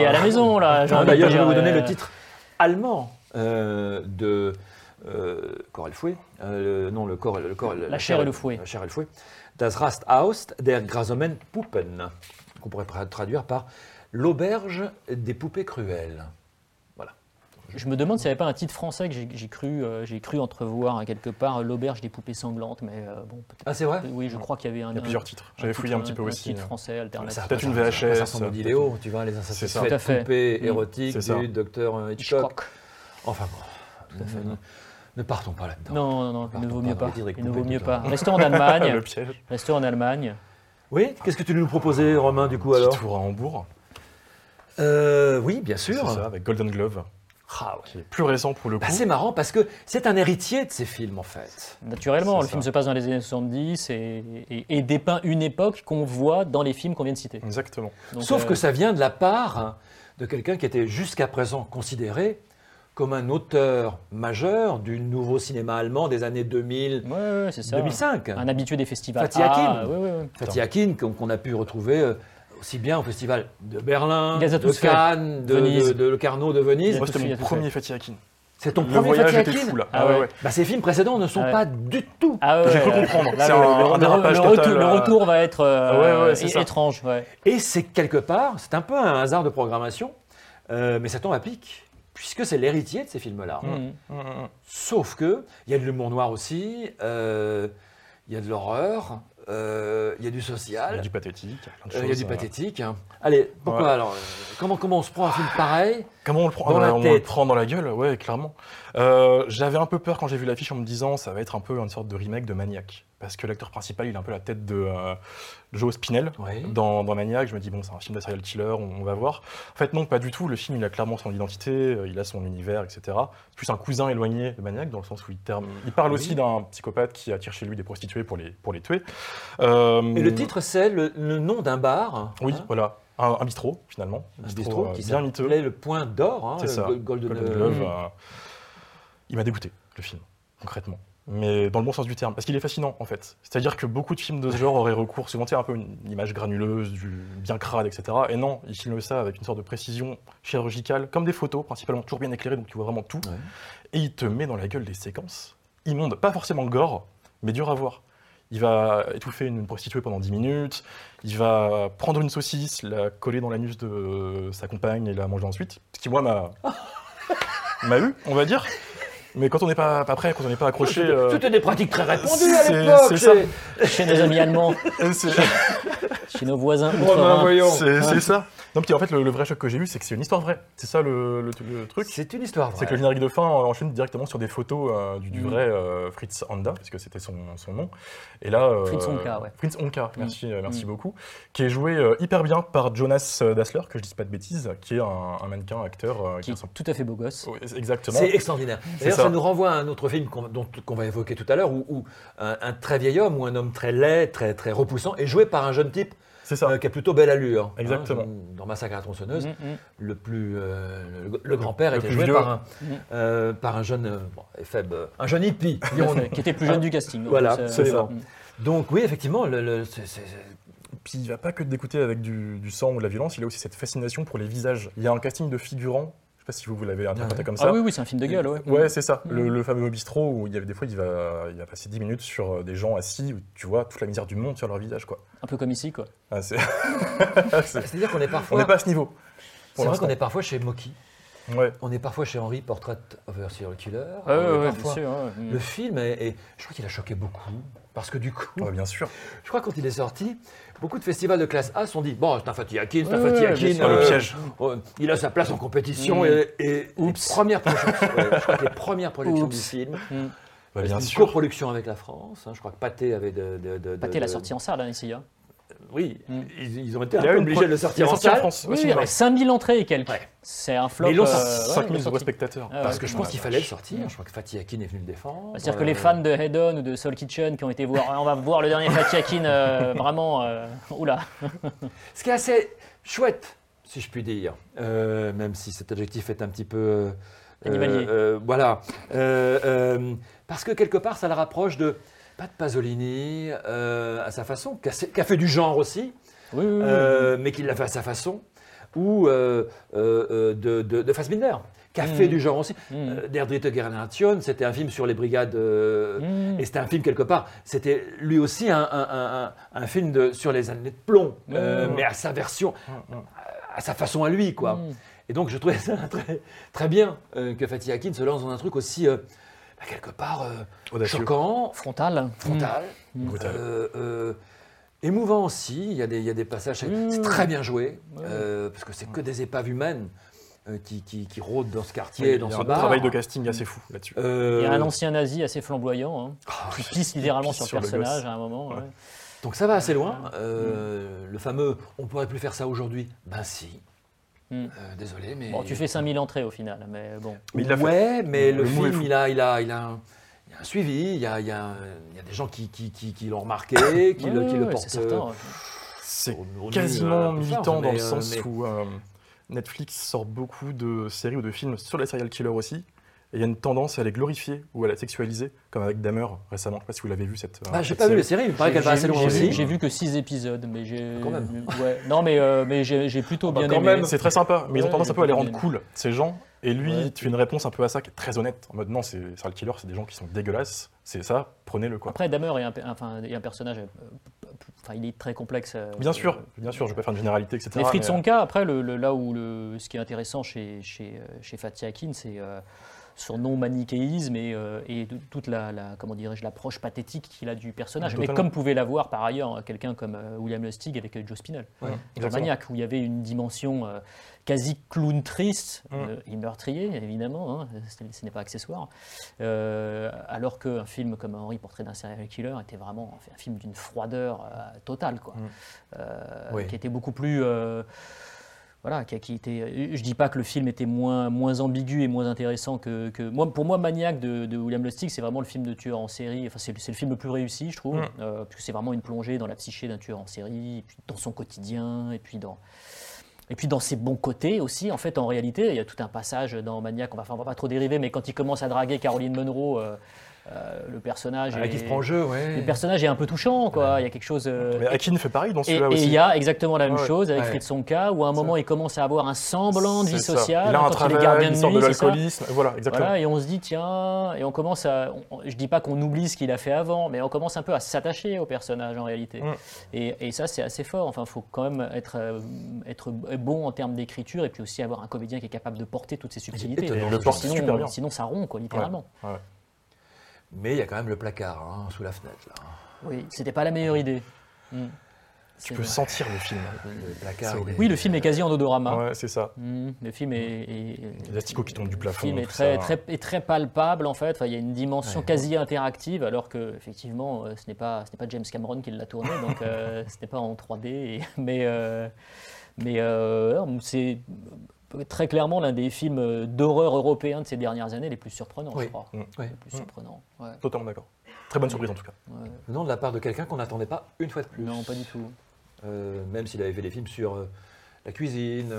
est à la maison, là. D'ailleurs, je vais vous donner le titre allemand de Corps et le fouet. Non, le corps. La chair et le fouet. La chair et le fouet. Das Rast aus der Grasomen Puppen, qu'on pourrait traduire par l'auberge des poupées cruelles. Je me demande s'il n'y avait pas un titre français que j'ai cru entrevoir quelque part, l'auberge des poupées sanglantes, mais bon. Ah c'est vrai ? Oui, je crois qu'il y avait un. Il y a plusieurs titres. J'avais fouillé un petit peu aussi. Un titre français alternatif. Ça peut-être une VHS. Ça ressemble au Diléo, tu vois, les insatisfaites poupées érotiques du docteur Hitchcock. Enfin bon, tout à fait. Ne partons pas là-dedans. Non, il ne vaut mieux pas. Restons en Allemagne. Le piège. Restons en Allemagne. Oui. Qu'est-ce que tu nous proposais, Romain, du coup alors ? Petit tour à Hambourg. Oui, bien sûr. C'est ça, avec Golden Glove. Ah ouais. Qui est plus récent pour le coup. C'est marrant parce que c'est un héritier de ces films en fait. Naturellement, film se passe dans les années 70 et dépeint une époque qu'on voit dans les films qu'on vient de citer. Exactement. Donc, sauf que ça vient de la part de quelqu'un qui était jusqu'à présent considéré comme un auteur majeur du nouveau cinéma allemand des années 2000, c'est ça. 2005. Un habitué des festivals. Fatih Akin, qu'on a pu retrouver aussi bien au festival de Berlin, de Cannes, de Locarno, de Venise. Moi, c'était mon premier Fatih Akin. C'est ton premier voyage était fou là. Ah ouais, ouais. Bah, ces films précédents ne sont pas du tout. Ah ouais, j'ai cru comprendre. Là, c'est un dérapage total. Le retour va être étrange. Ouais. Et c'est quelque part, c'est un peu un hasard de programmation, mais ça tombe à pic, puisque c'est l'héritier de ces films-là. Mmh. Mmh. Sauf que il y a de l'humour noir aussi, il y a de l'horreur. Il y a du social, il y a du pathétique, il y a du pathétique. Allez, pourquoi alors comment on se prend un film pareil? Comment on le prend dans la tête? On le prend dans la gueule, ouais, clairement. J'avais un peu peur quand j'ai vu l'affiche en me disant ça va être un peu une sorte de remake de Maniac, parce que l'acteur principal il a un peu la tête de Joe Spinell dans Maniac. Je me dis bon, c'est un film de serial killer, on va voir. En fait non, pas du tout. Le film il a clairement son identité, il a son univers, etc. Plus un cousin éloigné de Maniac dans le sens où il parle aussi d'un psychopathe qui attire chez lui des prostituées pour les tuer. Et le titre, c'est le nom d'un bar. Oui, voilà. Un bistrot, finalement. Un bistrot qui bien miteux. Le point d'or, hein, le Golden Glove. Il m'a dégoûté, le film, concrètement. Mais dans le bon sens du terme, parce qu'il est fascinant, en fait. C'est-à-dire que beaucoup de films de ce genre auraient recours souvent à un peu une image granuleuse, du bien crade, etc. Et non, ils filment ça avec une sorte de précision chirurgicale, comme des photos, principalement toujours bien éclairées, donc tu vois vraiment tout. Ouais. Et il te met dans la gueule des séquences immondes, pas forcément gore, mais dur à voir. Il va étouffer une prostituée pendant 10 minutes, il va prendre une saucisse, la coller dans l'anus de sa compagne et la manger ensuite. Ce qui, moi, m'a eu, on va dire. Mais quand on n'est pas prêt, quand on n'est pas accroché... C'était des pratiques très répandues à l'époque. C'est ça. Chez nos amis allemands, chez nos voisins. C'est ça. Non, en fait, le vrai choc que j'ai eu, c'est que c'est une histoire vraie. C'est ça le truc. C'est une histoire vraie. C'est que le générique de fin enchaîne directement sur des photos du vrai Fritz Honka, parce que c'était son nom. Et là, Fritz Honka, ouais. Fritz Honka, merci beaucoup. Qui est joué hyper bien par Jonas Dassler, que je dise pas de bêtises, qui est un mannequin, acteur. Qui est tout à fait beau gosse. Oui, exactement. C'est extraordinaire. D'ailleurs, ça nous renvoie à un autre film qu'on va évoquer tout à l'heure, où un très vieil homme ou un homme très laid, très, très repoussant, est joué par un jeune type. C'est ça. Qui a plutôt belle allure. Exactement. Dans Massacre à la Tronçonneuse, le grand-père était joué par un jeune faible, un jeune hippie. Qui était plus jeune du casting. Voilà, c'est ça. Donc oui, effectivement, puis il ne va pas que d'écouter avec du sang ou de la violence, il a aussi cette fascination pour les visages. Il y a un casting de figurants. Je ne sais pas si vous l'avez interprété comme ça. Ah oui, c'est un film de gueule, ouais. Ouais, c'est ça. Le fameux bistrot où il y avait des fois, il va passer 10 minutes sur des gens assis où tu vois toute la misère du monde sur leur visage, quoi. Un peu comme ici, quoi. Ah, c'est-à-dire qu'on est parfois. On n'est pas à ce niveau. C'est vrai qu'on est parfois chez Mocky. Ouais. On est parfois chez Henry, Portrait of a Serial Killer. Ah ouais, bien sûr. Ouais. Le film je crois qu'il a choqué beaucoup parce que du coup. Ouais, bien sûr. Je crois que quand il est sorti. Beaucoup de festivals de classe A sont dit bon, c'est un Fatih Akin, le piège. Il a sa place en compétition je crois que les premières productions du film. Bah, bien sûr. Une coproduction avec la France. Hein, je crois que Pathé avait Pathé l'a sorti en salle ici. Hein. Oui, ils ont été obligés de le sortir en salle. Oui, il y avait 5000 entrées et quelques. Ouais. C'est un flop. Mais ils l'ont sorti 5000 spectateurs. Parce que je pense qu'il fallait le sortir. Je crois que Fatih Akin est venu le défendre. C'est-à-dire que les fans de Head On ou de Soul Kitchen qui ont été voir, on va voir le dernier Fatih Akin, vraiment, oula. Ce qui est assez chouette, si je puis dire, même si cet adjectif est un petit peu... animalier. Parce que quelque part, ça le rapproche de... Pas de Pasolini à sa façon, qui a fait du genre aussi, mais qui l'a fait à sa façon, ou de Fassbinder, qui a fait du genre aussi. Der Dritte Generation, c'était un film sur les brigades, et c'était un film quelque part, c'était lui aussi un film sur les années de plomb, mais à sa version, à sa façon à lui, quoi. Et donc je trouvais ça très, très bien que Fatih Akin se lance dans un truc aussi... quelque part choquant, frontal, émouvant aussi. Il y a des passages, c'est très bien joué, parce que c'est que des épaves humaines qui rôdent dans ce quartier, dans ce bar. Il y a un travail de casting assez fou là-dessus. Il y a un ancien nazi assez flamboyant, qui pisse littéralement sur le personnage à un moment. Ouais. Ouais. Donc ça va assez loin. Le fameux « on pourrait plus faire ça aujourd'hui », ben si. Désolé, mais... Bon, tu fais 5000 entrées au final, mais bon. Mais le film, il a un suivi, il y a des gens qui l'ont remarqué, qui le portent... C'est certain. C'est quasiment militant dans le sens où Netflix sort beaucoup de séries ou de films sur les serial killers aussi, Et il y a une tendance à les glorifier ou à la sexualiser, comme avec Dahmer récemment. Je ne sais pas si vous l'avez vu cette. J'ai pas vu la série, il me paraît qu'elle va assez loin aussi. J'ai vu que 6 épisodes, mais j'ai. Quand même. Ouais. Non, mais j'ai plutôt bien aimé. Quand même, c'est très sympa, mais ils ont tendance un peu à les rendre cool, ces gens. Et lui, il fait une réponse un peu à ça qui est très honnête. En mode non, c'est ça le killer, c'est des gens qui sont dégueulasses, c'est ça, prenez-le quoi. Après, Dahmer est un personnage. Enfin, il est très complexe. Bien sûr, je ne vais pas faire de généralité, etc. Mais Fritz Honka, après, là où ce qui est intéressant chez Fatih Akin, c'est son non-manichéisme et toute l'approche pathétique qu'il a du personnage. Totalement. Mais comme pouvait l'avoir par ailleurs quelqu'un comme William Lustig avec Joe Spinell, dans Maniac, où il y avait une dimension quasi clown triste et meurtrier, évidemment, hein, ce n'est pas accessoire. Alors qu'un film comme Henry, Portrait d'un serial killer, était vraiment un film d'une froideur totale, quoi, qui était beaucoup plus... Voilà, qui était, je dis pas que le film était moins ambigu et moins intéressant que moi. Pour moi, Maniac de William Lustig, c'est vraiment le film de tueur en série. Enfin, c'est le film le plus réussi, je trouve, parce que c'est vraiment une plongée dans la psyché d'un tueur en série, et puis dans son quotidien, et puis dans ses bons côtés aussi. En fait, en réalité, il y a tout un passage dans Maniac. On va pas trop dériver, mais quand il commence à draguer Caroline Munro. Le personnage qui se prend au jeu, le personnage est un peu touchant, quoi. Il y a quelque chose. Mais Akin fait pareil dans celui-là aussi. Et il y a exactement la même chose avec Fritz Honka, où à un moment il commence à avoir un semblant de vie sociale. Il a un travail, une sorte de l'alcoolisme, voilà, exactement. Voilà, et on se dit tiens, et on commence à, je dis pas qu'on oublie ce qu'il a fait avant, mais on commence un peu à s'attacher au personnage en réalité. Et ça c'est assez fort. Enfin, faut quand même être bon en termes d'écriture et puis aussi avoir un comédien qui est capable de porter toutes ces subtilités. Le porte super bien. Sinon ça rompt, quoi, littéralement. Mais il y a quand même le placard sous la fenêtre. Là. Oui, c'était pas la meilleure idée. Tu peux sentir le film. Le placard. Oui, le film est quasi en odorama. Ouais, c'est ça. Le film est. Les asticots qui tombent du plafond. Le film est très palpable en fait. Enfin, il y a une dimension quasi interactive, alors que effectivement, ce n'est pas James Cameron qui l'a tourné, donc ce n'est pas en 3D. Mais c'est très clairement l'un des films d'horreur européens de ces dernières années les plus surprenants, je crois. Les plus surprenants. Ouais. Totalement d'accord. Très bonne surprise en tout cas. Venant de la part de quelqu'un qu'on n'attendait pas une fois de plus. Non, pas du tout. Même s'il avait fait des films sur la cuisine,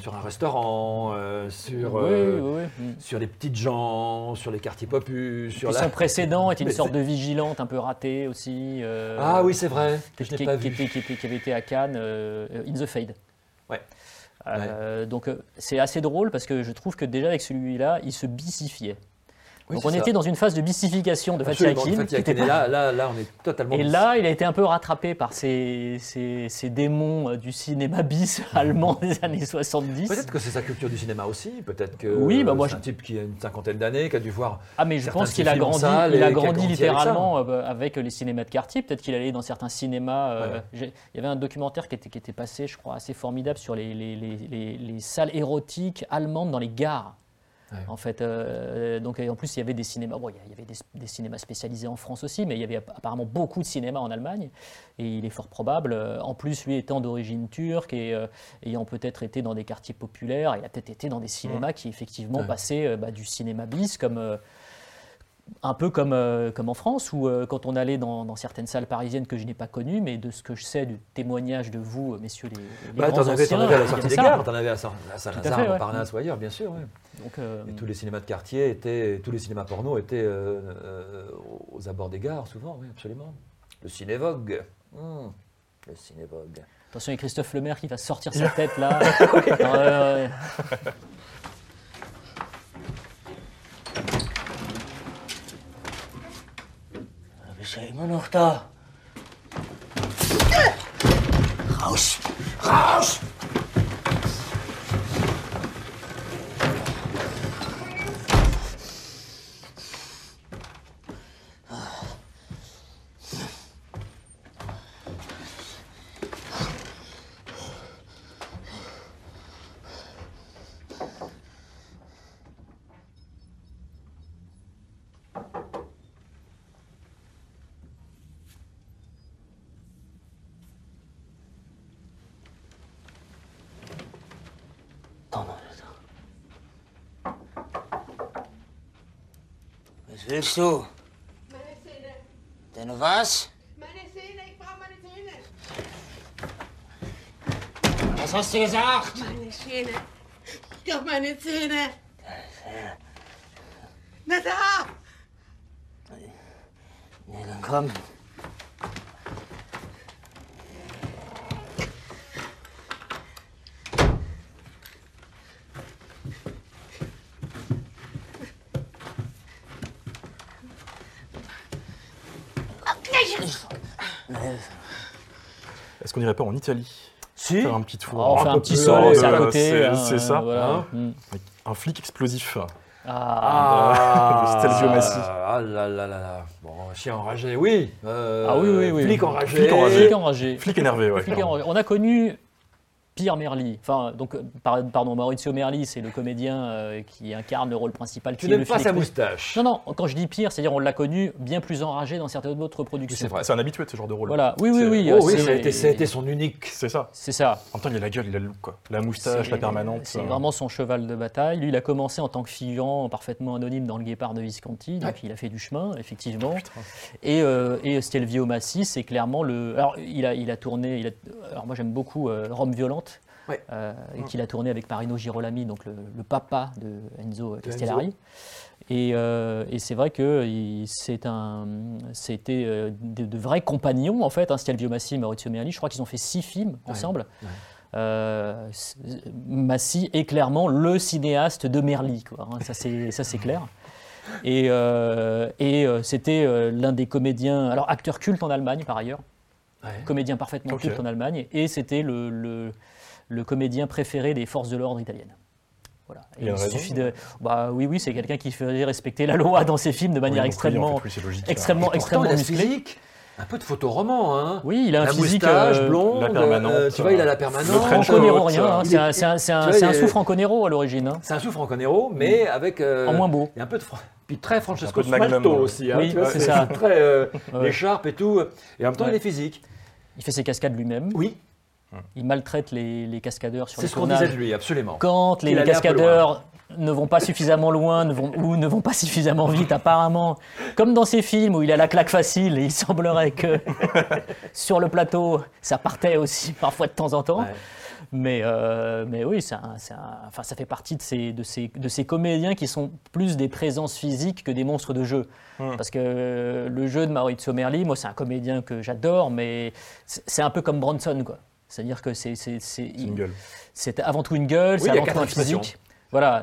sur un restaurant, sur les petites gens, sur les quartiers popus. Son précédent était une sorte de vigilante un peu ratée aussi. Ah oui, c'est vrai. Qui avait été à Cannes, In the Fade. Ouais. Donc c'est assez drôle parce que je trouve que déjà avec celui-là, il se bissifiait. Oui, donc on était dans une phase de bissification de Fatih Akin. Là, on est totalement. Et là, il a été un peu rattrapé par ces démons du cinéma bis allemand des années 70. Peut-être que c'est sa culture du cinéma aussi. Peut-être que c'est un type qui a une cinquantaine d'années, qui a dû voir. Ah mais je pense qu'il a grandi. Il a grandi littéralement avec les cinémas de quartier. Peut-être qu'il allait dans certains cinémas. Il y avait un documentaire qui était passé, je crois, assez formidable sur les salles érotiques allemandes dans les gares. Ouais. En fait, donc en plus il y avait des cinémas. Bon, il y avait des cinémas spécialisés en France aussi, mais il y avait apparemment beaucoup de cinémas en Allemagne. Et il est fort probable, en plus lui étant d'origine turque et ayant peut-être été dans des quartiers populaires, il a peut-être été dans des cinémas qui effectivement passaient du cinéma bis comme. Un peu comme en France, où quand on allait dans certaines salles parisiennes que je n'ai pas connues, mais de ce que je sais du témoignage de vous, messieurs les grands anciens... T'en avais à la sortie des gares, t'en avais à Saint-Lazare, Montparnasse ou ailleurs, bien sûr. Ouais. Donc, et tous les cinémas de quartier, tous les cinémas porno étaient aux abords des gares, souvent, oui, absolument. Le cinévogue. Le cinévogue. Attention, il y a Christophe Lemaire qui va sortir sa tête, là. Ist ja immer noch da. Raus! Raus! Willst du? Meine Zähne. Deine was? Meine Zähne, ich brauche meine Zähne. Was hast du gesagt? Meine Zähne. Ich brauche meine Zähne. Nada! Nee, dann komm. Est-ce qu'on n'irait pas en Italie? Si. Faire un petit tour. Oh, on fait un petit sol, c'est à côté. C'est ça. Voilà. Hein, un flic explosif. Stelvio Massi. Ah là là là là. Bon, chien enragé, oui. Oui. Flic enragé. Flic énervé, ouais. Flic enragé. On a connu pire Merli. Enfin, donc, pardon, Maurizio Merli, c'est le comédien qui incarne le rôle principal. Tu n'aimes pas sa moustache. Non, quand je dis pire, c'est-à-dire on l'a connu bien plus enragé dans certaines autres productions. Oui, c'est vrai, c'est un habitué de ce genre de rôle. Voilà, oui. Ça a été son unique. C'est ça. En même temps, il a la gueule, il a le look, quoi. La moustache, la permanente. C'est vraiment son cheval de bataille. Lui, il a commencé en tant que figurant parfaitement anonyme dans Le Guépard de Visconti, donc il a fait du chemin, effectivement. Et Stelvio Massi, c'est clairement le. Alors, il a tourné. Alors, moi, j'aime beaucoup Rome violente. Ouais. Qu'il a tourné avec Marino Girolami, donc le papa de Enzo Castellari. Et c'est vrai que c'était de vrais compagnons, en fait, Stelvio Massi et Maurizio Merli. Je crois qu'ils ont fait 6 films ensemble. Ouais. Massi est clairement le cinéaste de Merli, quoi, hein, ça c'est clair. Et c'était l'un des comédiens, alors acteur culte en Allemagne par ailleurs. Ouais. Comédien parfaitement culte en Allemagne, et c'était le comédien préféré des forces de l'ordre italiennes. Voilà. Oui, c'est quelqu'un qui faisait respecter la loi dans ses films de manière extrêmement musclée. Un peu de photoroman, hein. Oui, il a un physique blond, tu vois, il a la permanente. Franco-Nero, c'est un sous-Franco-Nero à l'origine. Hein. C'est un sous-Franco-Nero, mais avec en moins beau. Il y a un peu de puis très Francesco Smalto aussi, hein. Oui, tu vois, c'est ça. Très l'écharpe et tout. Et en même temps, il est physique. Il fait ses cascades lui-même. Oui. Il maltraite les cascadeurs sur les tournages. C'est ce qu'on disait de lui, absolument. Quand les cascadeurs ne vont pas suffisamment loin ou ne vont pas suffisamment vite, apparemment. Comme dans ces films où il a la claque facile, et il semblerait que sur le plateau, ça partait aussi parfois de temps en temps. Ouais. Mais oui, ça fait partie de ces comédiens qui sont plus des présences physiques que des monstres de jeu. Parce que le jeu de Maurizio Merli, moi, c'est un comédien que j'adore, mais c'est un peu comme Bronson, quoi. C'est-à-dire que c'est une gueule. C'est avant tout une gueule, oui, c'est avant tout un physique. Voilà,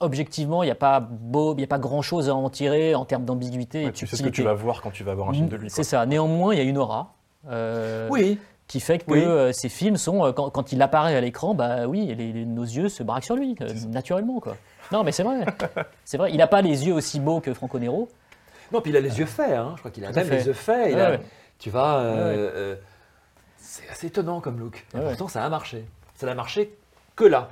objectivement, il n'y a pas grand-chose à en tirer en termes d'ambiguïté. Ouais, et tu sais ce que tu vas voir quand tu vas voir un film de lui. C'est ça. Néanmoins, il y a une aura qui fait que ces films sont, quand il apparaît à l'écran, nos yeux se braquent sur lui, naturellement. Quoi. Non, mais c'est vrai. C'est vrai. Il n'a pas les yeux aussi beaux que Franco Nero. Non, puis il a les yeux faits. Hein. Je crois qu'il a même les yeux faits. Tu vois, c'est assez étonnant comme look. Et pourtant, ça a marché. Ça n'a marché que là.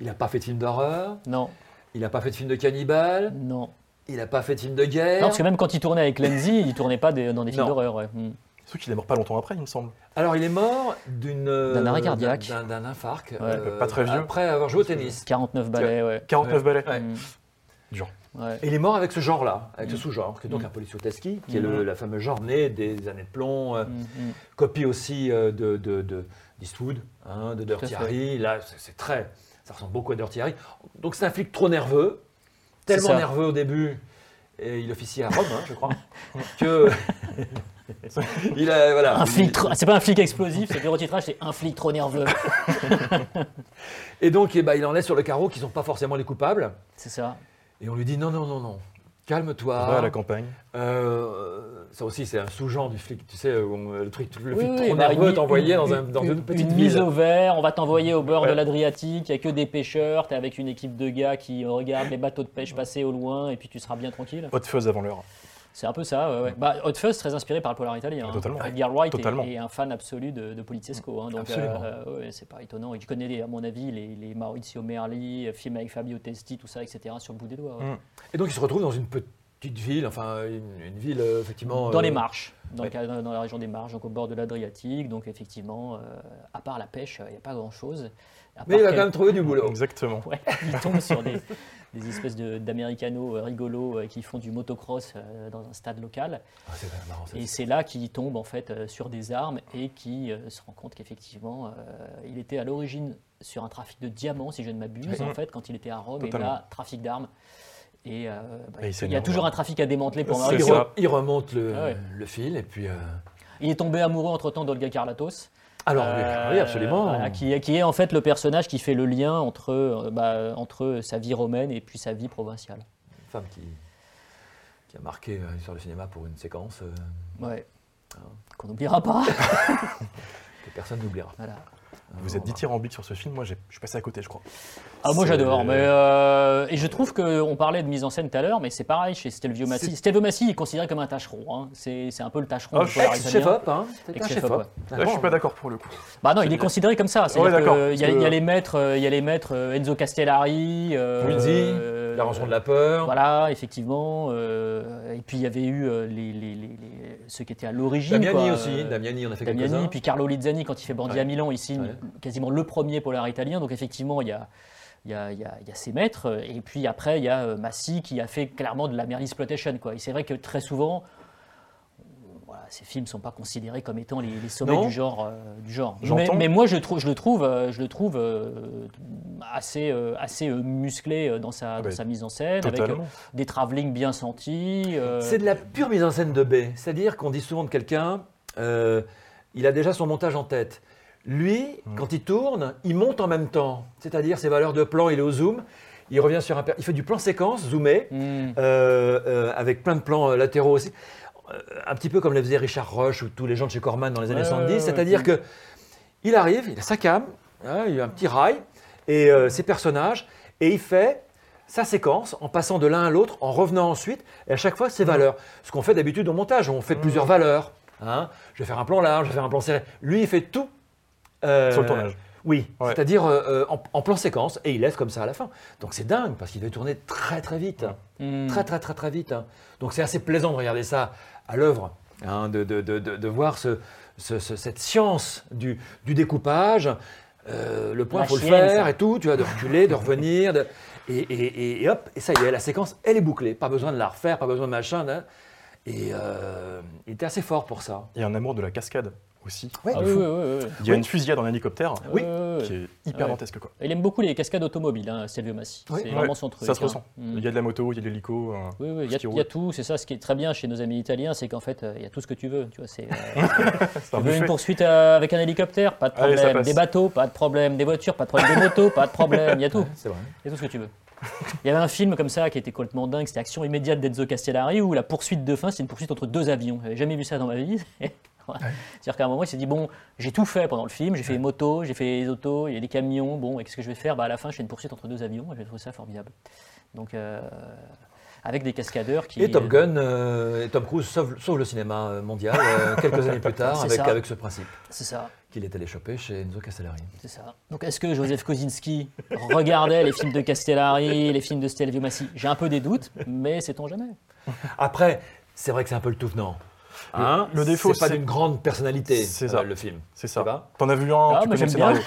Il n'a pas fait de film d'horreur. Non. Il n'a pas fait de film de cannibale. Non. Il n'a pas fait de film de guerre. Non, parce que même quand il tournait avec Lenzi, il ne tournait pas dans des films d'horreur. Ouais. Surtout qu'il est mort pas longtemps après, il me semble. Alors, il est mort d'un arrêt cardiaque. D'un infarcte. Ouais. Pas très vieux. Après avoir joué au tennis. 49 balais, ouais. 49 balais. Ouais. Dur. Ouais. Et il est mort avec ce genre-là, avec ce sous-genre, qui est donc un policioteschi, qui est le fameux genre né des années de plomb, copie aussi de Eastwood, hein, de Dirty Harry. Là, c'est très... Ça ressemble beaucoup à Dirty Harry. Donc c'est un flic trop nerveux, tellement nerveux au début, et il officie à Rome, hein, je crois, que... il a, voilà, c'est pas un flic explosif, c'est le retitrage, c'est un flic trop nerveux. Et donc il en laisse sur le carreau qui ne sont pas forcément les coupables. C'est ça. Et on lui dit non, calme-toi. Va à la campagne. Ça aussi, c'est un sous-genre du flic, tu sais, le truc trop nerveux, t'envoyer dans une petite ville. Une mise au vert, on va t'envoyer au bord de l'Adriatique, il n'y a que des pêcheurs, t'es avec une équipe de gars qui regardent les bateaux de pêche passer au loin, et puis tu seras bien tranquille. Hot Fuzz avant l'heure. C'est un peu ça, ouais. Bah, Hot Fuzz, très inspiré par le polar italien. Totalement. Edgar Wright est un fan absolu de Poliziesco, hein, donc c'est pas étonnant. Je connais, à mon avis, les Maurizio Merli, film avec Fabio Testi, tout ça, etc., sur le bout des doigts. Ouais. Et donc, il se retrouve dans une petite ville, enfin une ville effectivement... Dans les Marches, dans la région des Marches, donc au bord de l'Adriatique, donc effectivement, à part la pêche, il n'y a pas grand-chose. Mais il va quand même trouver du boulot. Exactement. Ouais, il tombe sur des espèces d'américanos rigolos qui font du motocross dans un stade local. Ah, c'est marrant, et c'est là qu'il tombe en fait sur des armes et qui se rend compte qu'effectivement, il était à l'origine sur un trafic de diamants, si je ne m'abuse, en fait, quand il était à Rome, et là, trafic d'armes. Et il y a toujours un trafic à démanteler pour Maurice. Il remonte le fil et puis... Il est tombé amoureux entre-temps d'Olga Karlatos. Alors, oui, absolument. Voilà, qui est en fait le personnage qui fait le lien entre sa vie romaine et puis sa vie provinciale. Une femme qui a marqué l'histoire du cinéma pour une séquence. Ouais. Qu'on n'oubliera pas. Que personne n'oubliera. Voilà. Vous êtes dithyrambique sur ce film, moi je suis passé à côté je crois. Ah moi j'adore, mais et je trouve qu'on parlait de mise en scène tout à l'heure, mais c'est pareil chez Stelvio Massi. Stelvio Massi est considéré comme un tâcheron, hein. C'est un peu le tâcheron. Ah, ex-chef-op, hein. Ex-chef-op. Là je suis pas d'accord pour le coup. Bah non, il est considéré comme ça. C'est-à-dire que il y a les maîtres, Enzo Castellari, Wildy, La Rançon de la Peur. Voilà, effectivement. Et puis il y avait eu les ceux qui étaient à l'origine. Damiani aussi, Damiani on a fait quelques-uns. Damiani, puis Carlo Lizzani quand il fait Bandit à Milan ici. Quasiment le premier polar italien, donc effectivement il y a ses maîtres, et puis après il y a Massi qui a fait clairement de la merli-exploitation, quoi. Et c'est vrai que très souvent, voilà, ces films ne sont pas considérés comme étant les sommets du genre. Mais moi je le trouve assez musclé dans sa mise en scène, totalement. Avec des travelling bien sentis. C'est de la pure mise en scène de B, c'est-à-dire qu'on dit souvent de quelqu'un, il a déjà son montage en tête. Lui, quand il tourne, il monte en même temps, c'est-à-dire ses valeurs de plan, il est au zoom, il revient sur un... Il fait du plan séquence, zoomé, avec plein de plans latéraux aussi, un petit peu comme le faisait Richard Roche ou tous les gens de chez Corman dans les années 70, c'est-à-dire que il arrive, il a sa cam, il a un petit rail, et ses personnages, et il fait sa séquence en passant de l'un à l'autre, en revenant ensuite, et à chaque fois ses valeurs. Ce qu'on fait d'habitude au montage, on fait plusieurs valeurs, hein. Je vais faire un plan large, je vais faire un plan serré, lui il fait tout. Sur le tournage. Oui, ouais. C'est-à-dire en plan séquence, et il laisse comme ça à la fin. Donc c'est dingue, parce qu'il devait tourner très très vite. Hein. Très très très très vite. Hein. Donc c'est assez plaisant de regarder ça à l'œuvre, hein, de voir cette science du découpage, le point, il faut le faire, ça. Et tout, tu vois, de reculer, de revenir, et hop, et ça y est, la séquence, elle est bouclée. Pas besoin de la refaire, pas besoin de machin. Hein. Et il était assez fort pour ça. Et un amour de la cascade. Aussi. Ouais. Ah, oui. Il y a une fusillade en hélicoptère qui est hyper dantesque. Quoi. Il aime beaucoup les cascades automobiles, hein, Stelvio Massi. Oui. C'est vraiment son truc. Ça se ressent. Il y a de la moto, il y a de l'hélico. Il y a tout. C'est ça, ce qui est très bien chez nos amis italiens, c'est qu'en fait, il y a tout ce que tu veux. Tu vois, tu veux une poursuite avec un hélicoptère, pas de problème. Allez, des bateaux, pas de problème. Des voitures, pas de problème. Des motos, pas de problème. Il y a tout. Ouais, c'est vrai. Il y a tout ce que tu veux. Il y avait un film comme ça qui était complètement dingue, c'était Action immédiate d'Enzo Castellari, où la poursuite de fin, c'est une poursuite entre deux avions. J'avais jamais vu ça dans ma vie. Ouais. C'est-à-dire qu'à un moment, il s'est dit, bon, j'ai tout fait pendant le film, j'ai fait les motos, j'ai fait les autos, il y a des camions, bon, et qu'est-ce que je vais faire ? À la fin, je fais une poursuite entre deux avions, et j'ai trouvé ça formidable. Donc, avec des cascadeurs qui... Et Top Gun et Tom Cruise sauvent le cinéma mondial quelques années plus tard avec ce principe. C'est ça. Qu'il est allé choper chez Enzo Castellari. C'est ça. Donc, est-ce que Joseph Kosinski regardait les films de Castellari, les films de Stelvio Massi ? J'ai un peu des doutes, mais sait-on jamais. Après, c'est vrai que c'est un peu le tout venant. Hein, le défaut, c'est pas d'une grande personnalité. C'est ça le film. C'est ça. T'en as vu un, tu connais le scénario.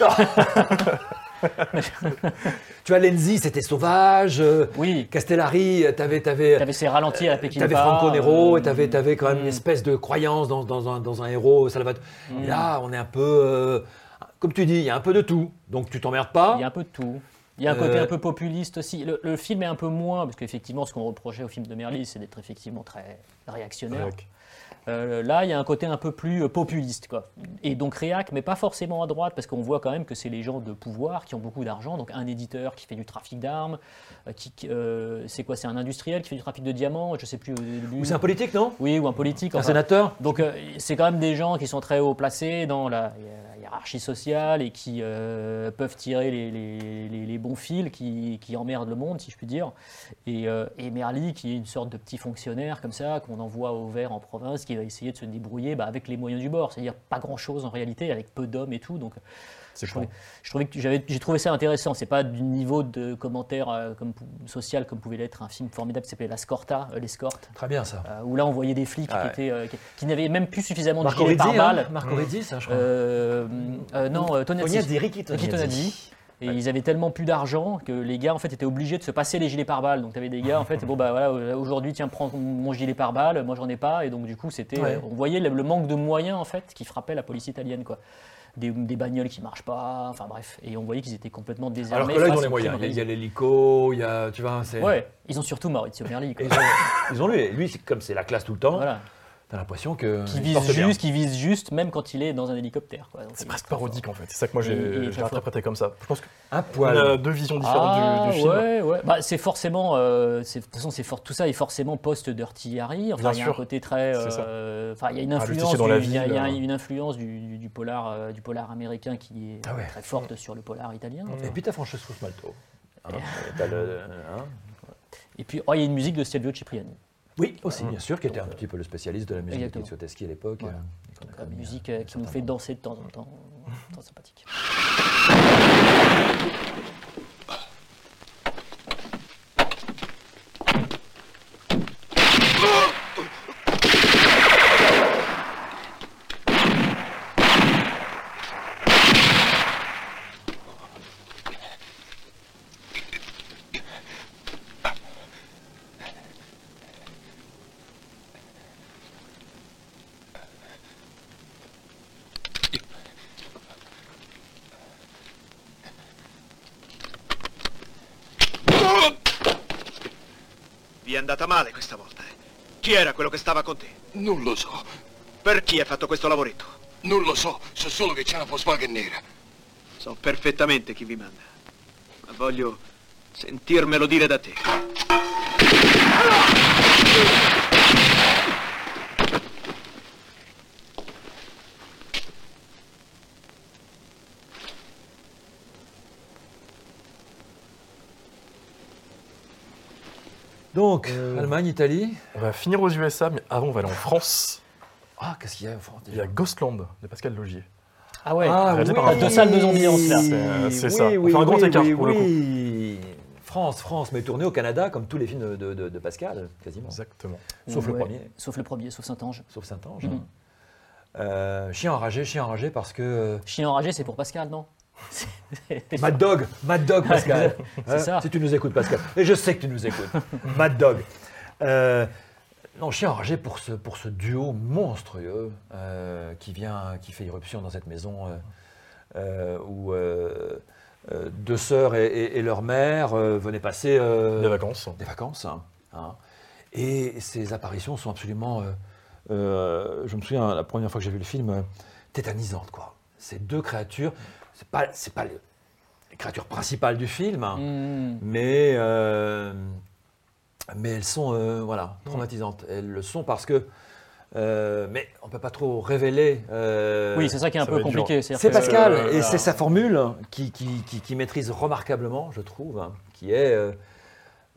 Tu vois, Lenzi, c'était sauvage. Oui. Castellari, t'avais ses ralentis à la Pékin. T'avais Franco Nero, et t'avais quand même une espèce de croyance dans un héros Salvatore. Là, on est un peu, comme tu dis, il y a un peu de tout. Donc tu t'emmerdes pas. Il y a un peu de tout. Il y a un côté un peu populiste aussi. Le film est un peu moins, parce qu'effectivement, ce qu'on reprochait au film de Merli, c'est d'être effectivement très réactionnaire. Okay. Là, il y a un côté un peu plus populiste, quoi. Et donc réac, mais pas forcément à droite, parce qu'on voit quand même que c'est les gens de pouvoir qui ont beaucoup d'argent. Donc un éditeur qui fait du trafic d'armes, c'est un industriel qui fait du trafic de diamants, je sais plus. Ou c'est un politique, non ? Oui, ou un politique. Un sénateur. Donc c'est quand même des gens qui sont très haut placés dans la hiérarchie sociale et qui peuvent tirer les bons fils, qui emmerdent le monde, si je puis dire. Et Merli, qui est une sorte de petit fonctionnaire comme ça, qu'on envoie au vert en province, qui va essayer de se débrouiller avec les moyens du bord, c'est-à-dire pas grand-chose en réalité, avec peu d'hommes et tout. Donc, j'ai trouvé ça intéressant. C'est pas du niveau de commentaire social comme pouvait l'être un film formidable qui s'appelait La Scorta, l'escorte. Très bien ça. Où là on voyait des flics qui n'avaient même plus suffisamment de gilets pare-balles. Marco Rizzi, ça je crois. Non, Tognazzi. Ricky Tognazzi. Et ils avaient tellement plus d'argent que les gars en fait étaient obligés de se passer les gilets pare-balles. Donc tu avais des gars en fait, bon bah voilà, aujourd'hui tiens prends mon gilet pare-balles, moi j'en ai pas, et donc du coup c'était on voyait le manque de moyens en fait qui frappait la police italienne, quoi. des bagnoles qui ne marchent pas, enfin bref. Et on voyait qu'ils étaient complètement désarmés. Alors que là, ils ont les moyens. Il y a l'hélico, il y a, tu vois, c'est... Ouais, ils ont surtout Maurizio Merli. Ils ont lui. Lui, c'est comme c'est la classe tout le temps. Voilà. T'as l'impression que qui vise juste, même quand il est dans un hélicoptère. Quoi. Donc, c'est presque parodique en fait. C'est ça que moi j'ai interprété comme ça. Je pense que on a deux visions différentes du film. Ouais, ouais. Bah, c'est forcément, de toute façon, tout ça est forcément post-Dirty Harry. Enfin, il y a un côté très, enfin, il y a une influence, une influence du polar américain qui est très forte sur le polar italien. Et puis t'as Francesco Smalto. Et puis il y a une musique de Stelvio Cipriani. Oui, aussi, bien sûr, qui était un petit peu le spécialiste de la musique de Tiziotteschi à l'époque. Voilà. La musique qui nous fait danser de temps en temps. C'est sympathique. È andata male questa volta. Chi era quello che stava con te? Non lo so. Per chi hai fatto questo lavoretto? Non lo so, so solo che c'è una Volkswagen nera. So perfettamente chi vi manda, ma voglio sentirmelo dire da te. Donc, Allemagne, Italie. On va finir aux USA, mais avant, on va aller en France. Ah, qu'est-ce qu'il y a en France? Il y a Ghostland de Pascal Laugier. Ah ouais, deux salles, deux ambiances là. C'est ça. On fait un grand écart pour le coup. France, mais tourné au Canada, comme tous les films de Pascal, quasiment. Exactement. Sauf le premier. Sauf Saint Ange. Chien enragé parce que. Chien enragé, c'est pour Pascal, non? Mad Dog, Pascal. C'est ça. Si tu nous écoutes, Pascal. Et je sais que tu nous écoutes. Mad Dog. Non, chien enragé pour ce duo monstrueux qui fait irruption dans cette maison où deux sœurs et leur mère venaient passer des vacances. Hein. Et ces apparitions sont absolument. Je me souviens la première fois que j'ai vu le film, tétanisantes quoi. Ces deux créatures. C'est pas les créatures principales du film, hein, mais elles sont traumatisantes. Elles le sont parce que, mais on peut pas trop révéler. Oui, c'est ça qui est un peu compliqué. C'est Pascal et c'est sa formule qui maîtrise remarquablement, je trouve, hein, qui est,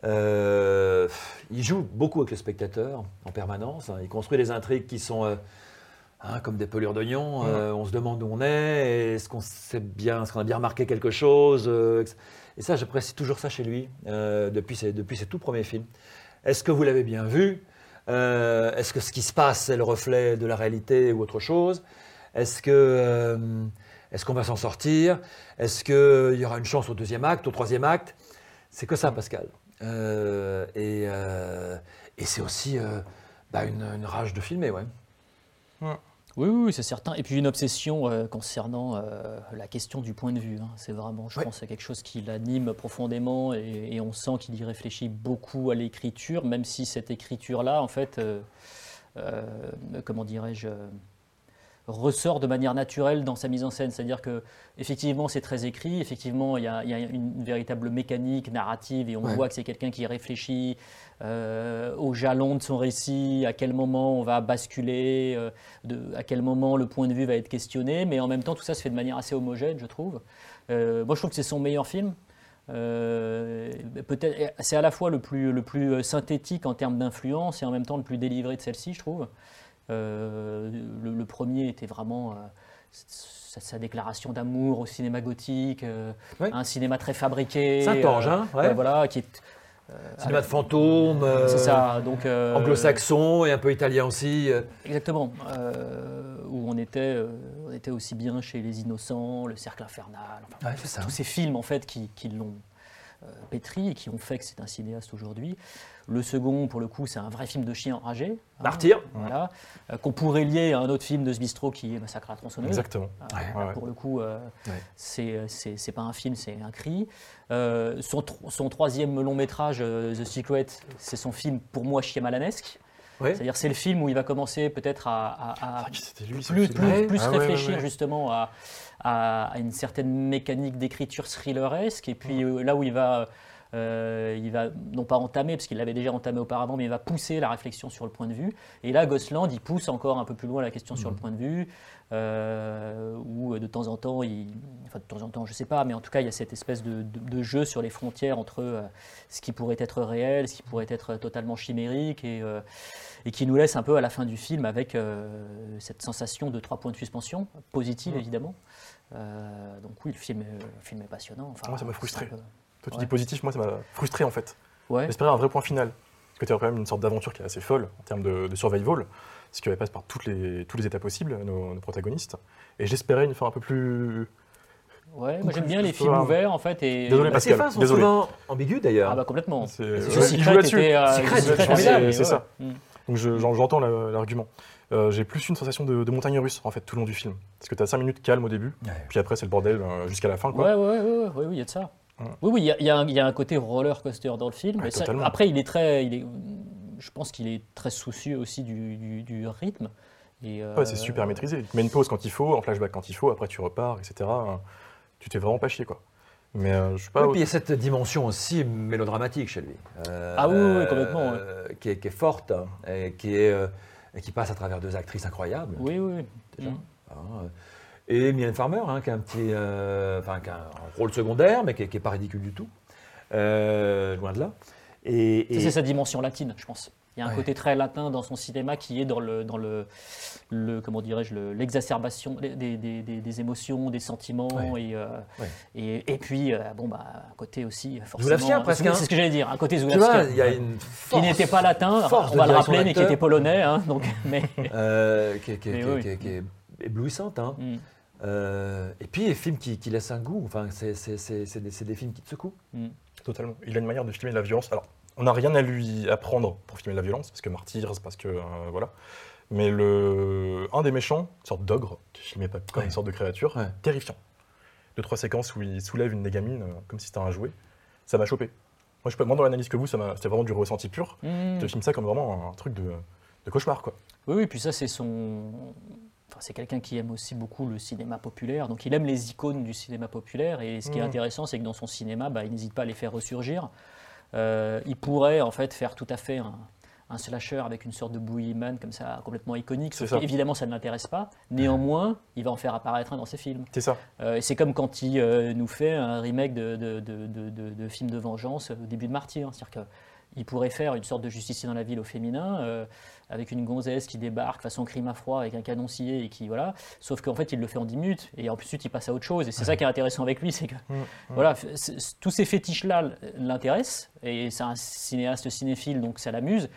il joue beaucoup avec le spectateur en permanence. Hein, il construit des intrigues qui sont comme des pelures d'oignons, on se demande où on est, est-ce qu'on a bien remarqué quelque chose et ça, j'apprécie toujours ça chez lui, depuis ses tout premiers films. Est-ce que vous l'avez bien vu est-ce que ce qui se passe, c'est le reflet de la réalité ou autre chose? Est-ce qu'on va s'en sortir? Est-ce qu'il y aura une chance au deuxième acte, au troisième acte? C'est que ça, Pascal. Et c'est aussi une rage de filmer, ouais. Ouais. Oui, c'est certain. Et puis une obsession concernant la question du point de vue. Hein. C'est vraiment, je pense, à quelque chose qui l'anime profondément et on sent qu'il y réfléchit beaucoup à l'écriture, même si cette écriture-là, en fait, comment dirais-je, ressort de manière naturelle dans sa mise en scène. C'est-à-dire que, effectivement, c'est très écrit, effectivement, il y a une véritable mécanique narrative et on voit que c'est quelqu'un qui réfléchit au jalon de son récit, à quel moment on va basculer, à quel moment le point de vue va être questionné, mais en même temps, tout ça se fait de manière assez homogène, je trouve. Moi, je trouve que c'est son meilleur film. Peut-être, c'est à la fois le plus synthétique en termes d'influence et en même temps le plus délivré de celle-ci, je trouve. Le premier était vraiment sa déclaration d'amour au cinéma gothique, un cinéma très fabriqué. Saint Ange, qui est cinéma de fantômes, c'est ça, donc anglo-saxon et un peu italien aussi. Exactement, où on était aussi bien chez Les Innocents, Le Cercle Infernal, enfin, tous ces films en fait qui l'ont pétri et qui ont fait que c'est un cinéaste aujourd'hui. Le second, pour le coup, c'est un vrai film de chien enragé. Martyrs. Voilà, qu'on pourrait lier à un autre film de ce bistrot qui est Massacre à la Tronçonneuse. Exactement. Là, pour le coup, c'est pas un film, c'est un cri. Son troisième long métrage, The Secret, c'est son film, pour moi, chiamalanesque. Ouais. C'est-à-dire c'est le film où il va commencer peut-être à plus réfléchir justement à une certaine mécanique d'écriture thrilleresque et puis là où il va non pas entamer parce qu'il l'avait déjà entamé auparavant mais il va pousser la réflexion sur le point de vue et là Ghostland il pousse encore un peu plus loin la question sur le point de vue où de temps en temps je sais pas mais en tout cas il y a cette espèce de jeu sur les frontières entre ce qui pourrait être réel, ce qui pourrait être totalement chimérique et qui nous laisse un peu à la fin du film avec cette sensation de 3 points de suspension positive évidemment donc oui le film est passionnant enfin, ça m'a frustré Toi, tu dis positif, moi, ça m'a frustré, en fait. Ouais. J'espérais un vrai point final. Parce que tu as quand même une sorte d'aventure qui est assez folle, en termes de survival, parce qu'elle passe par tous les états possibles, nos protagonistes. Et j'espérais une fin un peu plus... Ouais, moi j'aime bien les films ouverts en fait. Et... Désolé, Pascal. Ces fins sont souvent ambigues d'ailleurs. Ah bah complètement. C'est ça. Donc j'entends l'argument. J'ai plus une sensation de montagne russe en fait tout le long du film. Parce que tu as 5 minutes calme au début, puis après c'est le bordel jusqu'à la fin. Ouais, il y a de ça. Oui, il y a un côté roller coaster dans le film. Ouais, ça, après, je pense qu'il est très soucieux aussi du rythme. Et c'est super maîtrisé. Tu mets une pause quand il faut, un flashback quand il faut, après tu repars, etc. Tu t'es vraiment pas chié, quoi. Mais je sais pas. Et puis il y a cette dimension aussi mélodramatique chez lui. Oui, complètement. Ouais. Qui est forte, et qui passe à travers 2 actrices incroyables. Oui. Déjà. Et Mylène Farmer, qui a un rôle secondaire, mais qui n'est pas ridicule du tout, loin de là. Et... C'est sa dimension latine, je pense. Il y a un côté très latin dans son cinéma qui est dans le comment dirais-je, l'exacerbation des émotions, des sentiments, et puis un côté aussi forcément. Zoulavskia presque. C'est ce que j'allais dire, un côté Zoulavskia. Il y a une force. Qui n'était pas latin, on va le rappeler, mais qui était polonais, donc. Éblouissante. Et puis les films qui laissent un goût, enfin, c'est des films qui te secouent. Totalement. Il a une manière de filmer la violence. Alors, on n'a rien à lui apprendre pour filmer la violence, parce que Martyrs, parce que voilà. Mais un des méchants, une sorte d'ogre, qui filmait pas comme une sorte de créature, terrifiant. 2-3 séquences où il soulève une négamine comme si c'était un jouet, ça m'a chopé. Moi, moi dans l'analyse que vous, c'était vraiment du ressenti pur. Je filme ça comme vraiment un truc de cauchemar, quoi. Oui, puis ça, c'est son. Enfin, c'est quelqu'un qui aime aussi beaucoup le cinéma populaire, donc il aime les icônes du cinéma populaire. Et ce qui est intéressant, c'est que dans son cinéma, il n'hésite pas à les faire ressurgir. Il pourrait en fait faire tout à fait un slasher avec une sorte de boogeyman comme ça, complètement iconique. Évidemment, ça ne l'intéresse pas. Néanmoins, il va en faire apparaître un dans ses films. C'est ça. Et c'est comme quand il nous fait un remake de film de vengeance au début de Martyrs. C'est-à-dire que il pourrait faire une sorte de justicier dans la ville au féminin, avec une gonzesse qui débarque façon crime à froid, avec un canon scié, et qui voilà. Sauf qu'en fait, il le fait en 10 minutes, et ensuite, il passe à autre chose. Et c'est ça qui est intéressant avec lui, c'est que voilà, tous ces fétiches-là l'intéressent, et c'est un cinéaste cinéphile, donc ça l'amuse.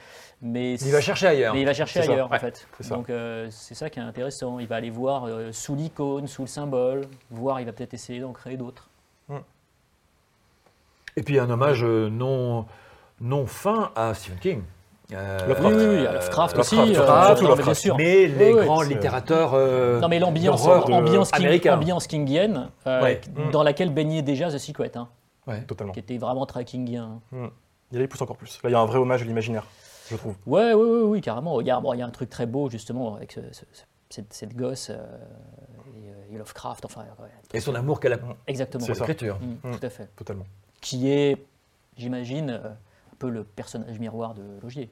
Il va chercher ailleurs. Mais il va chercher ailleurs, en fait. C'est ça. Donc c'est ça qui est intéressant. Il va aller voir sous l'icône, sous le symbole, il va peut-être essayer d'en créer d'autres. Et puis, un hommage non fin à Stephen King. Lovecraft aussi. Lovecraft, bien sûr. Mais les grands littérateurs. Non, mais l'ambiance kingienne, dans laquelle baignait déjà The Secret, totalement. Qui était vraiment très kingien. Il y a pousse encore plus. Là, il y a un vrai hommage à l'imaginaire, je trouve. Oui, carrément. Regarde, il y a un truc très beau justement avec cette gosse. Et Lovecraft, enfin. Et son amour qu'elle a. Exactement. C'est l'écriture. Tout à fait. Totalement. Qui est, j'imagine, un peu le personnage miroir de Laugier.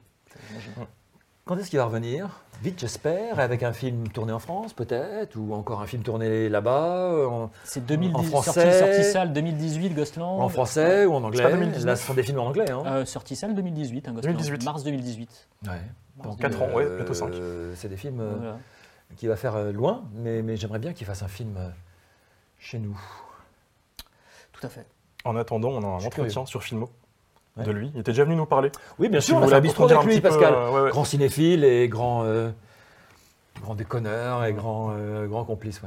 Quand est-ce qu'il va revenir ? Vite, j'espère, avec un film tourné en France, peut-être, ou encore un film tourné là-bas, c'est 2010, en français. Sortie salle 2018, Ghostland. En français ou en anglais ? C'est pas 2018. Là, ce sont des films en anglais. Sortie salle 2018, Ghostland, 2018. Mars 2018. Dans 4 ans, bientôt 5. C'est des films qu'il va faire loin, mais j'aimerais bien qu'il fasse un film chez nous. Tout à fait. En attendant, on a un entretien sur Filmo de lui. Il était déjà venu nous parler. Oui, bien sûr, on a fait un bistrot avec lui, Pascal. Grand cinéphile et grand déconneur et grand complice,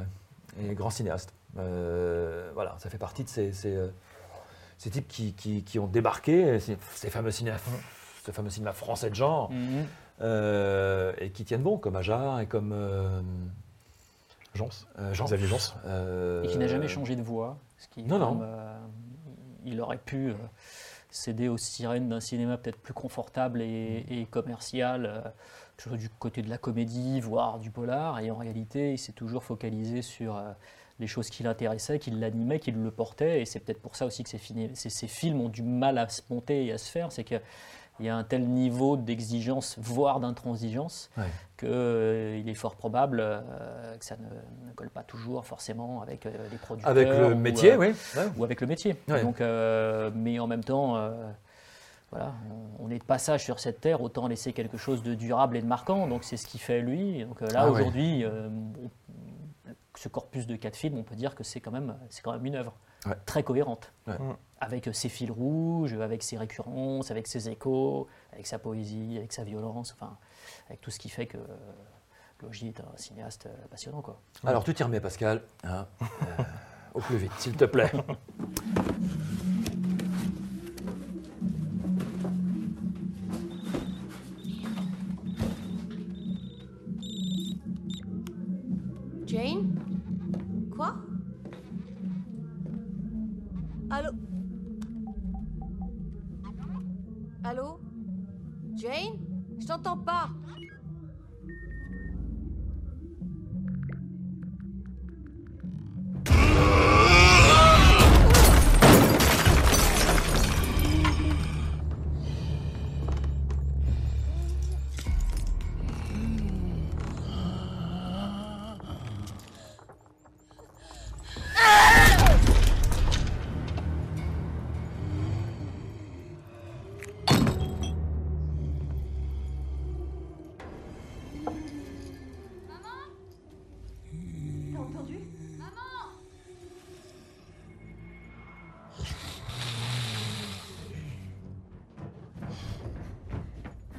et grand cinéaste. Voilà, ça fait partie de ces ces types qui ont débarqué, ces fameux cinémas français de genre, et qui tiennent bon, comme Ajar et comme... Jean. Xavier Jean. Et qui n'a jamais changé de voix. Ce qui, non. Il aurait pu céder aux sirènes d'un cinéma peut-être plus confortable et commercial, plutôt du côté de la comédie, voire du polar. Et en réalité, il s'est toujours focalisé sur les choses qui l'intéressaient, qui l'animaient, qui le portaient. Et c'est peut-être pour ça aussi que ces films ont du mal à se monter et à se faire. C'est que... il y a un tel niveau d'exigence, voire d'intransigeance, qu'il est fort probable que ça ne colle pas toujours forcément avec les producteurs. Avec le métier, ou avec le métier. Ouais. Donc, mais en même temps, voilà, on est de passage sur cette terre, autant laisser quelque chose de durable et de marquant. Donc c'est ce qu'il fait lui. Donc là, aujourd'hui, ce corpus de 4 films, on peut dire que c'est quand même une œuvre très cohérente. Ouais. Avec ses fils rouges, avec ses récurrences, avec ses échos, avec sa poésie, avec sa violence, enfin, avec tout ce qui fait que Laugier est un cinéaste passionnant, quoi. Alors, tu t'y remets, Pascal, au plus vite, s'il te plaît. Jane ? Quoi ? Allô ? Allô ? Jane ? Je t'entends pas.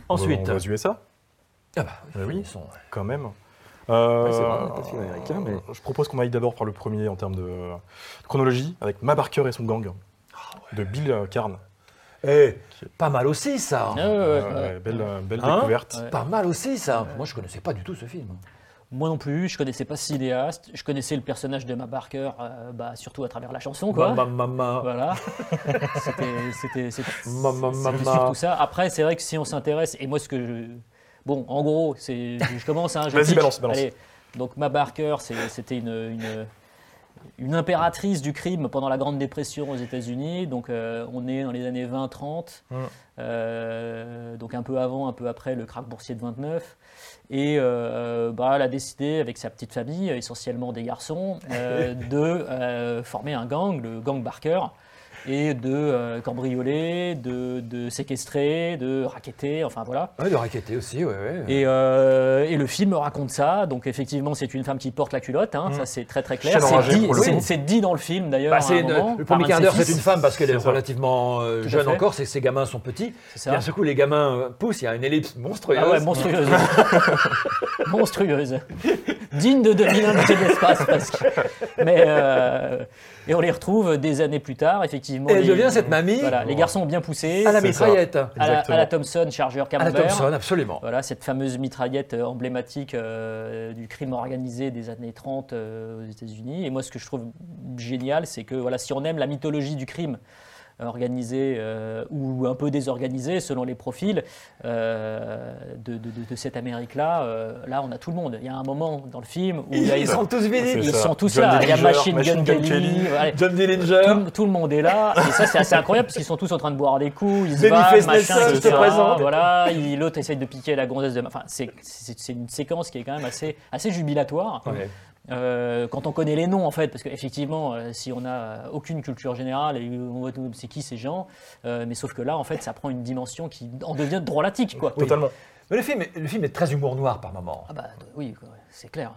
Ensuite, aux USA. Ah bah oui, ils sont quand même. C'est vrai, film américain, mais je propose qu'on aille d'abord par le premier en termes de chronologie, avec Ma Barker et son gang de Bill Karn. Pas mal aussi ça. Belle découverte. Pas mal aussi ça. Moi je connaissais pas du tout ce film. Moi non plus, je connaissais pas ce cinéaste. Je connaissais le personnage de Ma Barker, surtout à travers la chanson, quoi. Mama. Voilà. C'était surtout ça. Après, c'est vrai que si on s'intéresse, et moi ce que bon, en gros, je commence. Vas-y, balance. Allez. Donc Ma Barker, c'était une impératrice du crime pendant la Grande Dépression aux États-Unis. Donc on est dans les années 20-30, donc un peu avant, un peu après le krach boursier de 29. Et elle a décidé, avec sa petite famille, essentiellement des garçons, de former un gang, le gang Barker, et de cambrioler, de séquestrer, de racketter, enfin voilà. Oui, de racketter aussi, oui. Et le film raconte ça, donc effectivement c'est une femme qui porte la culotte, ça c'est très très clair, c'est dit dans le film d'ailleurs le premier quart d'heure c'est une femme parce qu'elle est relativement jeune encore, ces gamins sont petits, et d'un seul coup les gamins poussent, il y a une ellipse monstrueuse. Ah ouais, monstrueuse. Monstrueuse. Digne de 2001 de l'espace presque. Mais, et on les retrouve des années plus tard, effectivement. Elle devient cette mamie. Voilà, les garçons ont bien poussé. À la mitraillette. À la Thompson, chargeur Camembert. À la Thompson, absolument. Voilà, cette fameuse mitraillette emblématique du crime organisé des années 30 aux États-Unis. Et moi, ce que je trouve génial, c'est que si on aime la mythologie du crime, organisé ou un peu désorganisé selon les profils de cette Amérique-là. Là, on a tout le monde. Il y a un moment dans le film où ils sont tous bénis. Ils sont tous là. Il y a Machine Gun Kelly, John Dillinger. Tout le monde est là. Et ça, c'est assez incroyable parce qu'ils sont tous en train de boire des coups. Ils se battent, machin, se présente. Voilà. L'autre essaye de piquer la gonzesse de. Enfin, c'est une séquence qui est quand même assez jubilatoire. Ouais. Quand on connaît les noms en fait, parce qu'effectivement si on n'a aucune culture générale et on voit c'est qui ces gens, mais sauf que là en fait ça prend une dimension qui en devient drôlatique, quoi. Oui. Totalement. Mais le film est très humour noir par moment. Ah bah oui, c'est clair.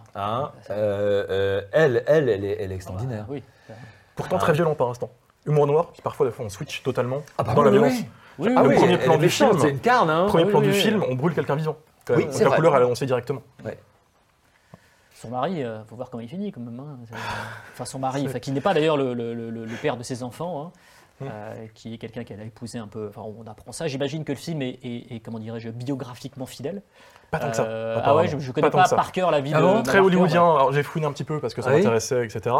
Elle est extraordinaire. Ah bah, oui. Pourtant très violent par instant. Humour noir, puis parfois on switch totalement dans la violence. Oui. Le premier plan du film, c'est une carne. Premier plan du film, on brûle quelqu'un vivant. Oui, c'est vrai. La couleur, elle est annoncée directement. Ouais. Son mari, faut voir comment il finit quand même. Enfin, son mari, qui n'est pas d'ailleurs le père de ses enfants. qui est quelqu'un qui a épousé un peu, enfin on apprend ça, j'imagine que le film est comment dirais-je, biographiquement fidèle. Pas tant que ça. Ah ouais, je connais pas par cœur la vie de Ma Barker, hollywoodien, ouais. Alors j'ai fouiné un petit peu parce que ça m'intéressait, etc.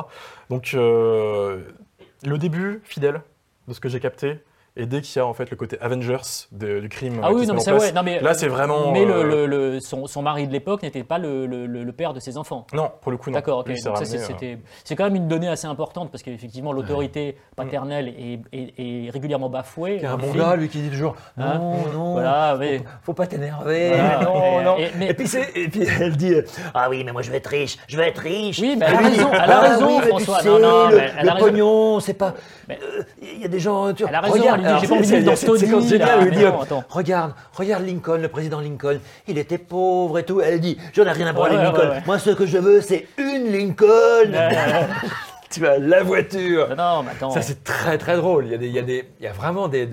Donc le début, fidèle, de ce que j'ai capté. Et dès qu'il y a en fait le côté Avengers du crime, ah oui, non, mais ça, ouais, non, mais, là c'est vraiment. Mais son mari de l'époque n'était pas le père de ses enfants. Non, pour le coup non. D'accord, ok. Donc ça, c'est quand même une donnée assez importante parce qu'effectivement l'autorité paternelle est régulièrement bafouée. Il y a un bon gars lui qui dit toujours non, non, voilà, mais... faut pas t'énerver, voilà, non, non. Et puis elle dit ah oui mais moi je vais être riche, je vais être riche. Oui, mais elle a raison, François. Non, le pognon, c'est pas. Il y a des gens. Elle a raison. Alors, j'ai pas envie de dans cette séquence géniale où il dit regarde Lincoln, le président Lincoln, il était pauvre et tout. Elle dit j'en ai rien à parler de Lincoln. Ouais. Moi, ce que je veux, c'est une Lincoln. Tu vois, la voiture. Non, mais attends. Ça, c'est très très drôle. Il y a vraiment des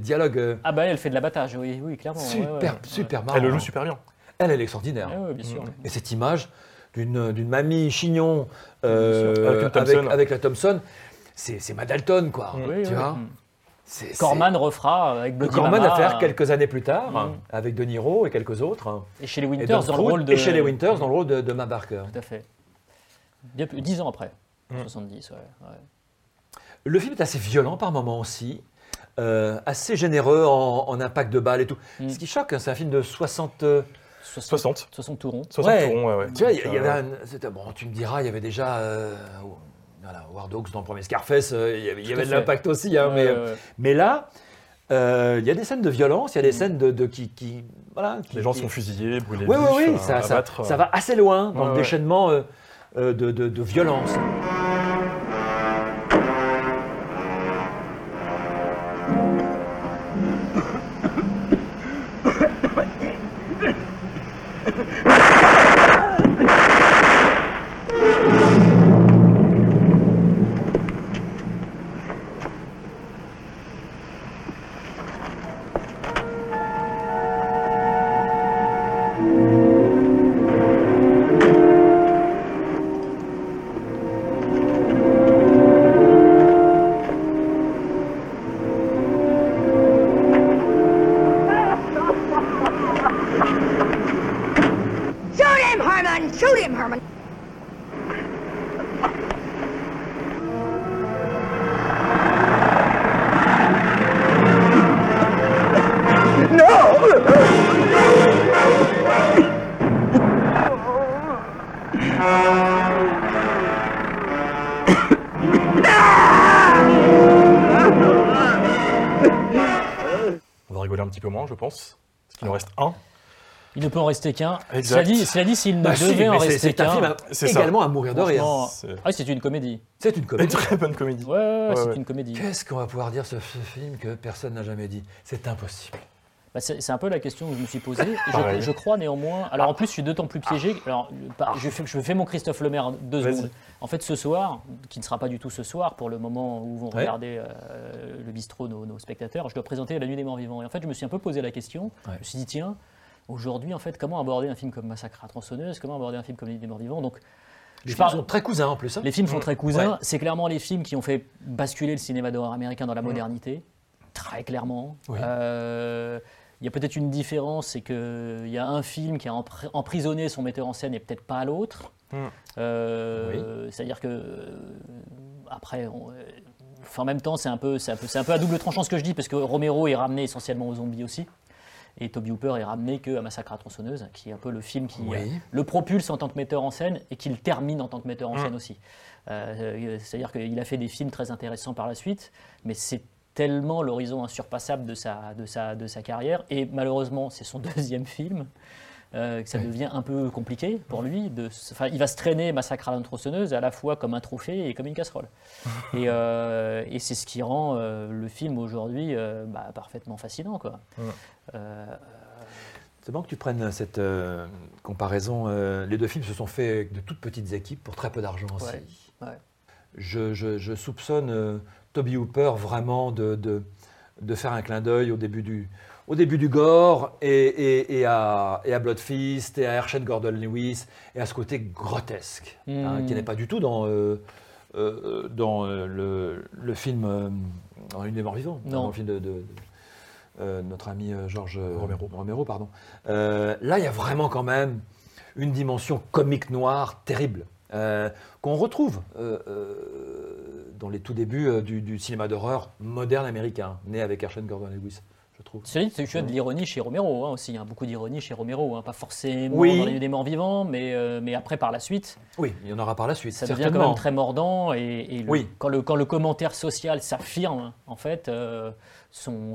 dialogues. Ah, bah elle fait de l'abattage, oui, clairement. Super, super marrant. Elle le joue super bien. Elle est extraordinaire. Ah, ouais, bien sûr. Et cette image d'une mamie chignon avec la Thompson, c'est Ma Dalton, quoi. Tu vois. Corman refera avec Bloody Mama. Corman a fait quelques années plus tard, avec De Niro et quelques autres. Et chez les Winters dans le rôle de... Et chez les Winters dans le rôle de Ma Barker. Tout à fait. 10 ans après, 70, ouais. Le film est assez violent par moments aussi, assez généreux en impact de balles et tout. Ce qui choque, c'est un film de 60 tourons. 60 tourons, ouais. Tu vois, il y avait bon, tu me diras, il y avait déjà... Voilà, Howard Hawks dans le premier Scarface, il y avait de l'impact aussi, mais là, il y a des scènes de violence, il y a des scènes qui voilà, les gens sont fusillés, brûlés, oui, ça va assez loin dans le déchaînement de violence. Il ne peut en rester qu'un. Cela dit, s'il ne devait en rester qu'un... C'est également à mourir de rire. C'est une comédie. C'est une comédie. Une très bonne comédie. Ouais, une comédie. Qu'est-ce qu'on va pouvoir dire sur ce film que personne n'a jamais dit ? C'est impossible. C'est un peu la question que je me suis posée. Je crois néanmoins... Alors en plus, je suis d'autant plus piégé... Alors, je fais mon Christophe Lemaire 2 secondes. En fait, ce soir, qui ne sera pas du tout ce soir, pour le moment où vont regarder le bistrot nos spectateurs, je dois présenter La Nuit des Morts Vivants. Et en fait, je me suis un peu posé la question. Je me suis dit, tiens... Aujourd'hui, en fait, comment aborder un film comme Massacre à la Tronçonneuse ? Comment aborder un film comme Les Morts Vivants ? Donc, les films sont très cousins en plus. Hein. Les films sont très cousins. Ouais. C'est clairement les films qui ont fait basculer le cinéma d'horreur américain dans la modernité, très clairement. Oui. Il y a peut-être une différence, c'est qu'il y a un film qui a emprisonné son metteur en scène et peut-être pas l'autre. C'est-à-dire que après. En même temps, c'est un peu à double tranchant ce que je dis, parce que Romero est ramené essentiellement aux zombies aussi. Et Tobe Hooper est ramené qu'à Massacre à la Tronçonneuse, qui est un peu le film qui le propulse en tant que metteur en scène et qui le termine en tant que metteur en scène aussi. C'est-à-dire qu'il a fait des films très intéressants par la suite, mais c'est tellement l'horizon insurpassable de sa carrière. Et malheureusement, c'est son deuxième film que ça devient un peu compliqué pour lui. Il va se traîner Massacre à la Tronçonneuse à la fois comme un trophée et comme une casserole. Et c'est ce qui rend le film aujourd'hui parfaitement fascinant, quoi. C'est bon que tu prennes cette comparaison. Les deux films se sont faits de toutes petites équipes pour très peu d'argent aussi. Ouais. Je soupçonne Tobe Hooper vraiment de faire un clin d'œil au début du gore et à Bloodfist et à Herschel Gordon Lewis et à ce côté grotesque qui n'est pas du tout dans dans le film Une des morts vivants, dans le film de notre ami George Romero pardon. Là, il y a vraiment quand même une dimension comique noire terrible qu'on retrouve dans les tout débuts du cinéma d'horreur moderne américain, né avec Herschel Gordon Lewis. C'est vrai qu'il y a de l'ironie chez Romero aussi, hein, beaucoup d'ironie chez Romero, hein, pas forcément dans les des morts vivants, mais après par la suite. Oui, il y en aura par la suite, ça devient quand même très mordant et quand le commentaire social s'affirme, hein, en fait, son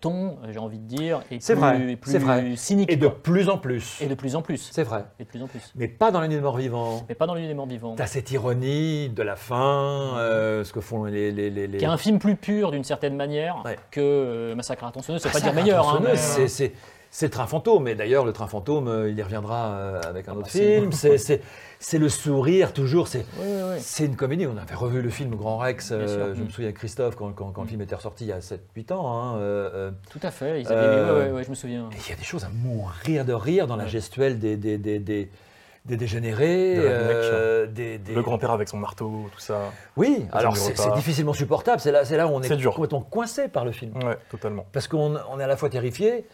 ton, j'ai envie de dire, est plus cynique. Et de plus en plus. C'est vrai. Et de plus en plus. Mais pas dans les des morts vivants. T'as cette ironie de la fin, ce que font les... Qui est un film plus pur d'une certaine manière que Massacre à la Tronçonneuse, c'est pas dire meilleur. Hein, mais... c'est le train fantôme, et d'ailleurs le train fantôme, il y reviendra avec un autre film. C'est le sourire toujours, c'est une comédie. On avait revu le film Grand Rex, je me souviens Christophe, quand le film était ressorti il y a 7-8 ans. Hein, tout à fait, ils avaient je me souviens. Il y a des choses à mourir de rire dans la gestuelle des dégénérés, de le grand-père avec son marteau, tout ça. Oui, alors c'est difficilement supportable, c'est là où on est complètement coincé par le film. Oui, totalement. Parce qu'on est à la fois terrifié,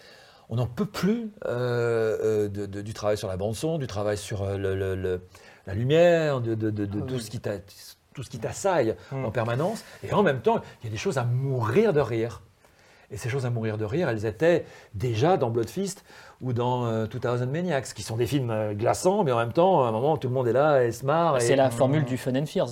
on n'en peut plus du travail sur la bande-son, du travail sur la lumière, tout ce qui t'assaille en permanence. Et en même temps, il y a des choses à mourir de rire. Et ces choses à mourir de rire, elles étaient déjà dans Blood Fist ou dans 2000 Maniacs, qui sont des films glaçants, mais en même temps, à un moment, tout le monde est là et se marre. C'est la formule du Fun and Fears.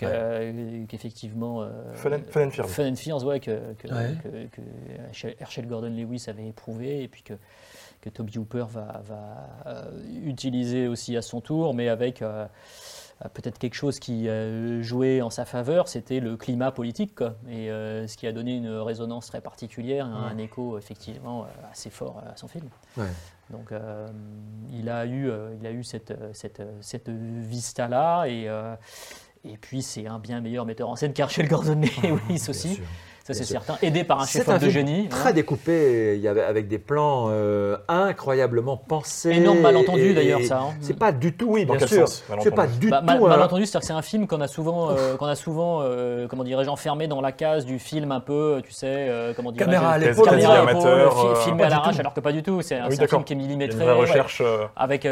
Qu'effectivement, Fun and Fears, que Herschel Gordon Lewis avait éprouvé, et puis que Tobe Hooper va utiliser aussi à son tour, mais avec peut-être quelque chose qui jouait en sa faveur, c'était le climat politique, quoi. Et ce qui a donné une résonance très particulière, un écho effectivement assez fort à son film. Ouais. Donc il a eu cette vista-là, et puis c'est un bien meilleur metteur en scène qu'Herschel Gordon Lewis aussi. Sûr. Ça c'est certain, aidé par un chef-op de génie. Très découpé, il y avait avec des plans incroyablement pensés. Énorme malentendu d'ailleurs ça. Hein. C'est pas du tout, bien sûr. C'est pas du tout. Malentendu, c'est-à-dire que c'est un film qu'on a souvent, comment dirais-je, enfermé dans la case du film un peu, tu sais, comment dirais-je, caméra à l'épaule, filmé à l'arrache, alors que pas du tout. C'est un film qui est millimétré, avec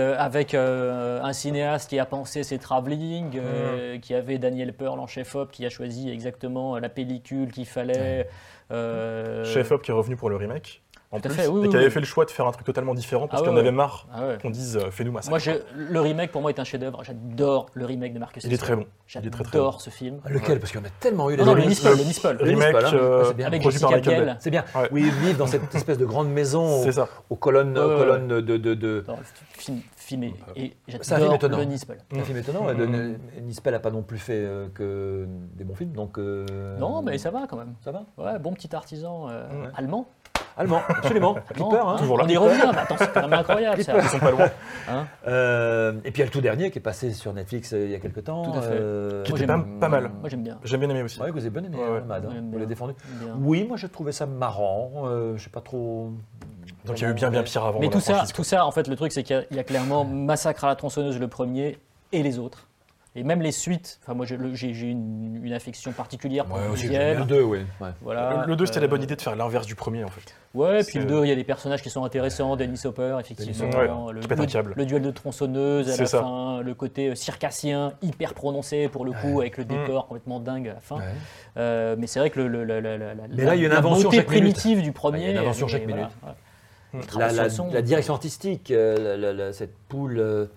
un cinéaste qui a pensé ses travelling, qui avait Daniel Pearl en chef-op, qui a choisi exactement la pellicule qu'il fallait. Chef-op qui est revenu pour le remake en plus, et qui avait fait le choix de faire un truc totalement différent parce qu'on avait marre qu'on dise fais-nous Massacre. Moi, le remake pour moi est un chef-d'œuvre. J'adore le remake de Marcus. Il est très bon. J'adore ce film. Lequel ? Parce qu'il y en a tellement eu. Le Nispel. Le remake avec Jessica Biel. C'est bien. Oui, ils vivent dans cette espèce de grande maison aux colonnes de. Filmé. Et j'adore le Nispel. C'est un film étonnant. Nispel n'a pas non plus fait que des bons films, donc. Non, mais ça va quand même. Ça va. Ouais, bon petit artisan allemand. Absolument. Clipper, hein. Toujours là. On y revient, mais attends, c'est quand même incroyable. Ça. Ils sont pas loin. Hein et puis il y a le tout dernier qui est passé sur Netflix il y a quelques temps. Tout à fait. Qui était pas mal. Moi j'aime bien. J'aime bien aimé aussi. Oui, vous avez bien aimé, Mad. Vous l'avez défendu. Bien. Oui, moi je trouvais ça marrant. Je sais pas trop. Donc il y a eu bien pire avant. Mais tout ça, en fait, le truc c'est qu'il y a clairement Massacre à la Tronçonneuse le premier et les autres. Et même les suites, enfin moi j'ai une affection particulière pour le 2, Voilà, le 2 c'était la bonne idée de faire l'inverse du premier en fait. Ouais, puis le 2 il y a des personnages qui sont intéressants, Dennis Hopper effectivement, le duel de tronçonneuse à la fin, le côté circassien hyper prononcé pour le coup avec le décor complètement dingue à la fin. Ouais. Mais c'est vrai que la beauté primitive du premier. Il y a une invention chaque minute. La direction artistique, cette poule...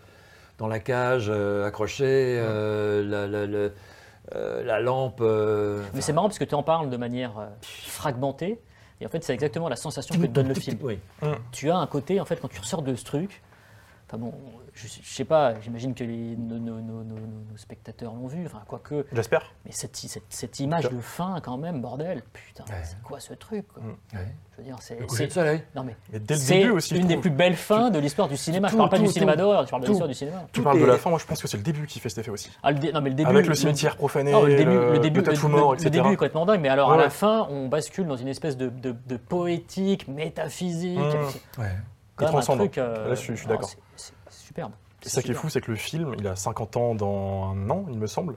dans la cage, accrochée, la lampe... Mais c'est marrant parce que tu en parles de manière fragmentée, et en fait c'est exactement la sensation que te donne le film. Tu as un côté, en fait, quand tu ressors de ce truc, enfin bon, je sais pas, j'imagine que nos spectateurs l'ont vu, enfin quoique... J'espère. Mais cette image de fin quand même, bordel, putain, c'est quoi ce truc quoi. Je veux dire, c'est... Le coucher de soleil. Non mais dès le début aussi, une des plus belles fins de l'histoire du cinéma. Je parle pas du cinéma d'horreur, je parle de l'histoire du cinéma. Tu parles de la fin, moi je pense que c'est le début qui fait cet effet aussi. Non mais le début... Avec le cimetière profané, le tatou mort, etc. Le début est complètement dingue, mais alors à la fin, on bascule dans une espèce de poétique, métaphysique... Et transcendant. Là je suis d'accord. C'est superbe. C'est ça qui est fou, c'est que le film, il a 50 ans dans un an, il me semble.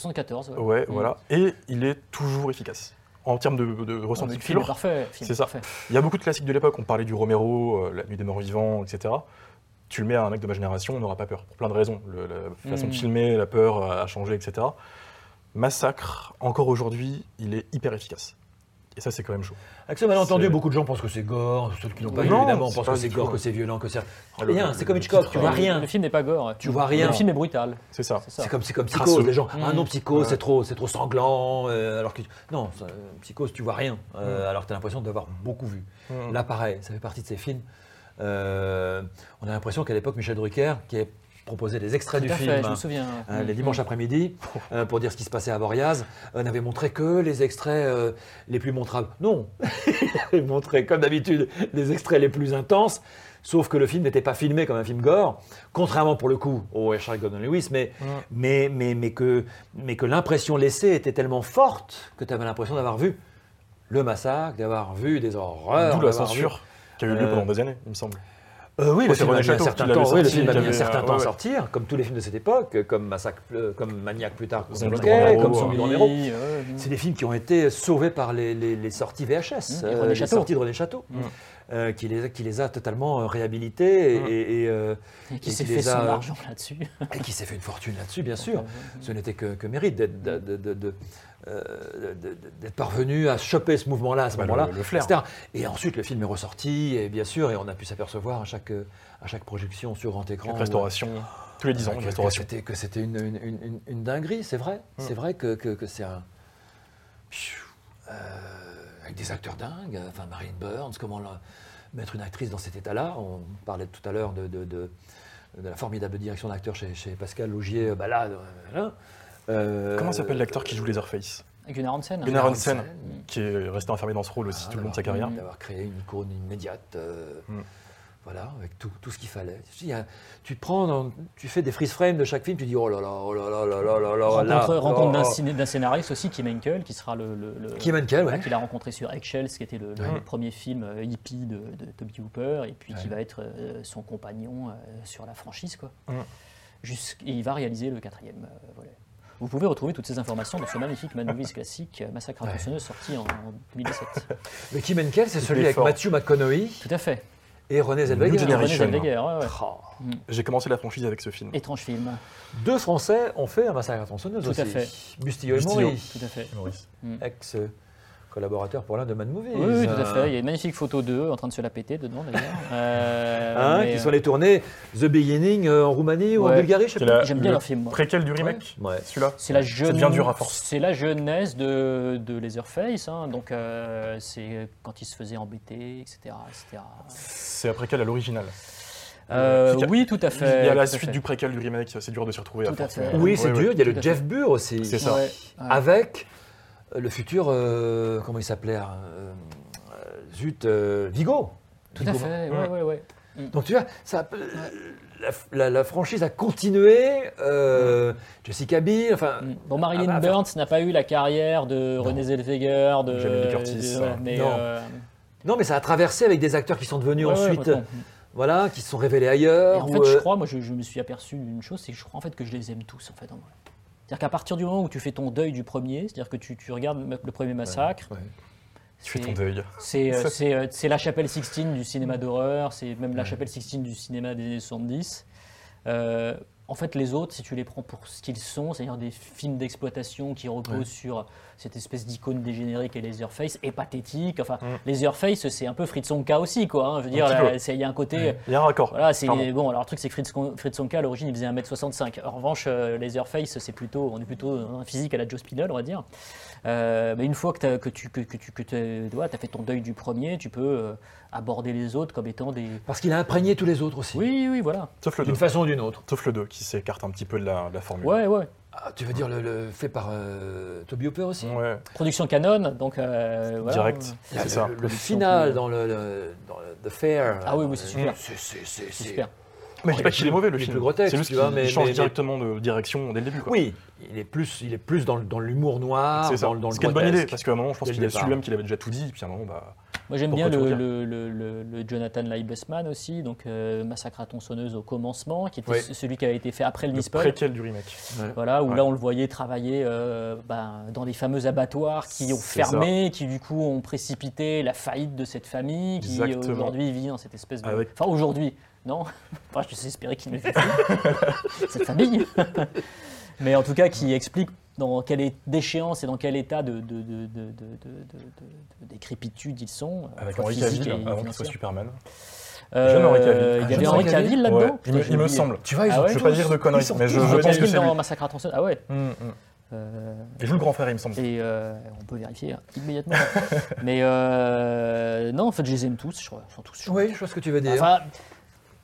74, ouais. Ouais, voilà. Et il est toujours efficace. En termes de ressenti de film, parfait. C'est ça. Parfait. Il y a beaucoup de classiques de l'époque. On parlait du Romero, La Nuit des Morts Vivants, etc. Tu le mets à un mec de ma génération, on n'aura pas peur. Pour plein de raisons. La façon de filmer, la peur a changé, etc. Massacre, encore aujourd'hui, il est hyper efficace. Et ça, c'est quand même chaud. Axel, malentendu, beaucoup de gens pensent que c'est gore. Ceux qui l'ont pas vu, évidemment, pensent que c'est gore, que c'est violent, que c'est... Rien, c'est comme Hitchcock, tu vois rien. Le film n'est pas gore. Tu vois rien. Le film est brutal. C'est ça. C'est comme Psychose, les gens. Ah non, Psychose, c'est trop sanglant. Alors que... Non, Psychose, tu vois rien. Alors que tu as l'impression d'avoir beaucoup vu. Là, pareil, ça fait partie de ces films. On a l'impression qu'à l'époque, Michel Drucker, qui est proposer des extraits du film, je me souviens. Les dimanches après-midi, pour dire ce qui se passait à Voriaz, n'avait montré que les extraits les plus montrables. Non, il montrait comme d'habitude les extraits les plus intenses, sauf que le film n'était pas filmé comme un film gore, contrairement pour le coup au Herschel Gordon Lewis, mais que l'impression laissée était tellement forte que tu avais l'impression d'avoir vu le massacre, d'avoir vu des horreurs. D'où la censure qui a eu lieu pendant des années, il me semble. Oui, le film a mis un certain temps à sortir, comme tous les films de cette époque, comme Massacre, comme Maniac plus tard, comme Bloquet, comme Zombie de Romero. C'est des films qui ont été sauvés par les sorties VHS, les sorties de René Château, qui les a totalement réhabilités et qui s'est fait son argent là-dessus. Et qui s'est fait une fortune là-dessus, bien sûr. Ce n'était que mérite d'être parvenu à choper ce mouvement-là, à ce moment-là, le flair, etc. Et ensuite, le film est ressorti, et bien sûr, et on a pu s'apercevoir à chaque projection sur grand écran. Restauration, tous les 10 ans, restauration. Que c'était une dinguerie, c'est vrai. C'est vrai que c'est un... avec des acteurs dingues, enfin Marilyn Burns, comment mettre une actrice dans cet état-là. On parlait tout à l'heure de la formidable direction d'acteur chez Pascal Laugier, comment s'appelle l'acteur qui joue les Leatherface? Gunnar Hansen, qui est resté enfermé dans ce rôle aussi tout le long de sa carrière. D'avoir créé une icône immédiate, voilà, avec tout ce qu'il fallait. Tu fais des freeze frames de chaque film, tu dis oh là là. Rencontre d'un scénariste aussi, Kim Henkel, qui sera le qu'il a rencontré sur X, ce qui était le premier film hippie de Tobe Hooper, et puis qui va être son compagnon sur la franchise, quoi. Et il va réaliser le quatrième volet. Vous pouvez retrouver toutes ces informations dans ce magnifique manovis classique Massacre à la Tronçonneuse, sorti en 2017. Mais Kim Henkel, c'est celui avec Matthew McConaughey. Tout à fait. Et René Zellweger. J'ai commencé la franchise avec ce film. Étrange film. Deux Français ont fait un Massacre à la Tronçonneuse aussi. Tout à fait. Bustillo et Maurice. Tout à fait. Maurice. Ex-collaborateur pour l'un de Mad Movies. Oui, tout à fait. Il y a une magnifique photo d'eux en train de se la péter dedans, d'ailleurs. Qui sont allés tourner The Beginning en Roumanie ou en Bulgarie, je sais pas. J'aime bien leur film. Préquel du remake, celui-là. Ça devient dur à force. C'est la jeunesse de Leatherface, hein. Donc c'est quand il se faisait embêter, etc. C'est un préquel à l'original. Oui, tout à fait. Il y a la suite du préquel du remake, c'est dur de s'y retrouver. Tout à fait. Oui, c'est dur. Il y a le Jeff Burr aussi. C'est ça. Avec... le futur, comment il s'appelait, Vigo. Tout à fait, ouais. Donc tu vois, ça, la franchise a continué, Jessica Biel, enfin... Bon, Marilyn Burns n'a pas eu la carrière de René Zellweger, de... Jamie Lee Curtis. Non, mais ça a traversé avec des acteurs qui sont devenus ensuite... Voilà, qui se sont révélés ailleurs. Et en fait, je me suis aperçu d'une chose, c'est que je crois en fait que je les aime tous, en fait, en vrai. C'est-à-dire qu'à partir du moment où tu fais ton deuil du premier, c'est-à-dire que tu regardes le premier Massacre, tu fais ton deuil. C'est la chapelle Sixtine du cinéma d'horreur, c'est même la chapelle Sixtine du cinéma des années 70. En fait, les autres, si tu les prends pour ce qu'ils sont, c'est-à-dire des films d'exploitation qui reposent sur cette espèce d'icône dégénérique et Leatherface, et pathétique. Enfin, Leatherface, c'est un peu Fritz Honka aussi, quoi. Hein, je veux dire, il y a un côté... Il y a un raccord. Voilà, bon, alors le truc, c'est que Fritz Honka, à l'origine, il faisait 1m65. En revanche, Leatherface, on est plutôt un physique à la Joe Spinell, on va dire. Mais une fois que tu as fait ton deuil du premier, tu peux aborder les autres comme étant des... Parce qu'il a imprégné tous les autres aussi. Oui, voilà. Sauf le 2. D'une façon ou d'une autre. Sauf le 2, qui s'écarte un petit peu de la formule. Ouais. Ah, tu veux dire le fait par Tobe Hooper aussi. Ouais. Production Canon, donc... Direct, c'est ça. Le final dans The Fair. Ah oui, c'est super. C'est super. Mais je dis pas qu'il est mauvais, le film. C'est juste qu'il change directement de direction dès le début. Quoi. Oui, il est plus dans l'humour noir, dans le grotesque. C'est une bonne idée, parce qu'à un moment, je pense qu'il a su lui-même qu'il avait déjà tout dit, et puis à un moment, Moi, j'aime bien le Jonathan Liebesman aussi, donc Massacre à Tronçonneuse au commencement, qui était celui qui avait été fait après le Nispol. Le préquel du remake. Ouais. Voilà, où là, on le voyait travailler dans les fameux abattoirs qui ont fermé, qui du coup ont précipité la faillite de cette famille, qui aujourd'hui vit dans cette espèce de... Avec... Enfin, aujourd'hui, non. Enfin, je sais espérer qu'il m'ait fait cette famille. Mais en tout cas, qui explique dans quelle déchéance et dans quel état de décrépitude ils sont. Avec Henry Cavill, avant qu'il soit Superman. Il y avait Henry Cavill là-dedans. Il me semble. Tu vois, je ne veux pas dire de conneries, mais je pense que c'est lui. Massacre à Tronçonneuse. Ah ouais. Il joue le grand frère, il me semble. Et on peut vérifier immédiatement. Mais non, en fait, je les aime tous, je crois. Ils sont tous chouettes. Oui, je vois ce que tu veux dire. Enfin,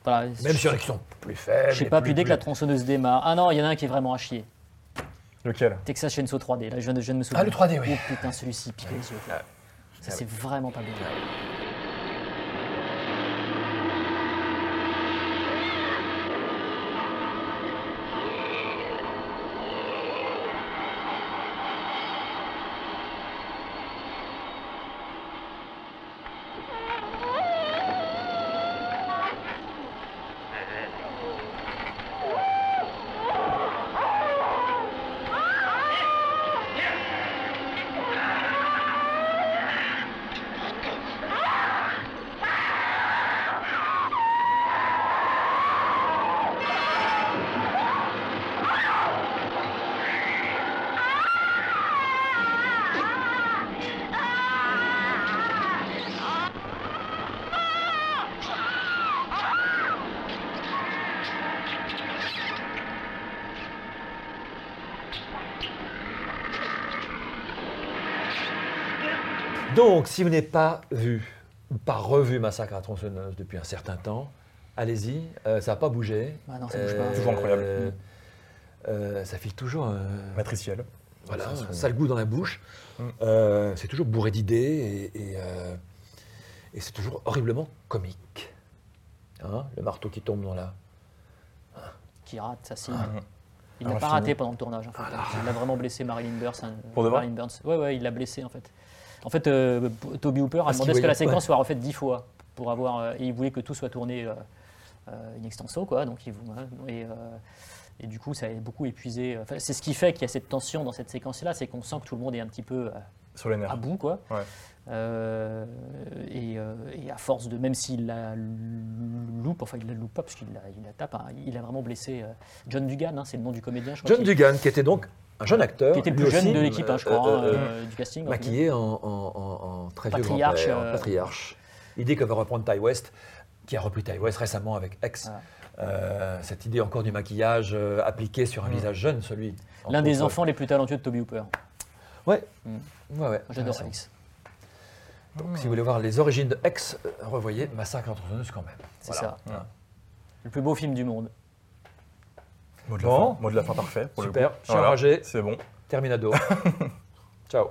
voilà, même si ils sont plus faibles. Je sais pas, puis dès que la tronçonneuse démarre. Ah non, il y en a un qui est vraiment à chier. Lequel ? Texas Chainsaw 3D. Là, je viens de me souvenir. Ah, le 3D, oui. Oh putain, celui-ci, pique les yeux. Ça, c'est vraiment pas bien. Donc, si vous n'avez pas vu ou pas revu Massacre à la Tronçonneuse depuis un certain temps, allez-y, ça n'a pas bougé. Ah non, ça ne bouge pas. Toujours incroyable. Ça file toujours... matriciel. Voilà, ça a le goût dans la bouche. C'est toujours bourré d'idées et c'est toujours horriblement comique. Hein, le marteau qui tombe dans la... Qui rate, ça signe. Il n'a pas raté pendant le tournage. En fait. Il a vraiment blessé Marilyn Burns. Pour de vrai ? Ouais, il l'a blessé en fait. En fait, Tobe Hooper a demandé à ce que la séquence soit refaite 10 fois pour avoir. Et il voulait que tout soit tourné in extenso, quoi. Donc, et du coup, ça a beaucoup épuisé. Enfin, c'est ce qui fait qu'il y a cette tension dans cette séquence-là, c'est qu'on sent que tout le monde est un petit peu sur les nerfs. À bout, quoi. Ouais. Et à force de, même s'il la loupe, enfin il la loupe pas parce qu'il la tape, hein, il a vraiment blessé John Dugan, hein, c'est le nom du comédien. Je crois Dugan, qui était donc un jeune acteur, qui était le plus jeune de l'équipe, je crois, du casting. Maquillé en très vieux patriarche. L'idée que va reprendre Ty West, qui a repris Ty West récemment avec X. Ah. Cette idée encore du maquillage appliqué sur un visage jeune, celui. L'un des enfants les plus talentueux de Tobe Hooper. Ouais. Ouais. J'adore X. Donc, si vous voulez voir les origines de X, revoyez Massacre à la Tronçonneuse quand même. C'est ça. Ouais. Le plus beau film du monde. Mot de la fin parfait. Super. Cher Roger. C'est bon. Terminado. Ciao.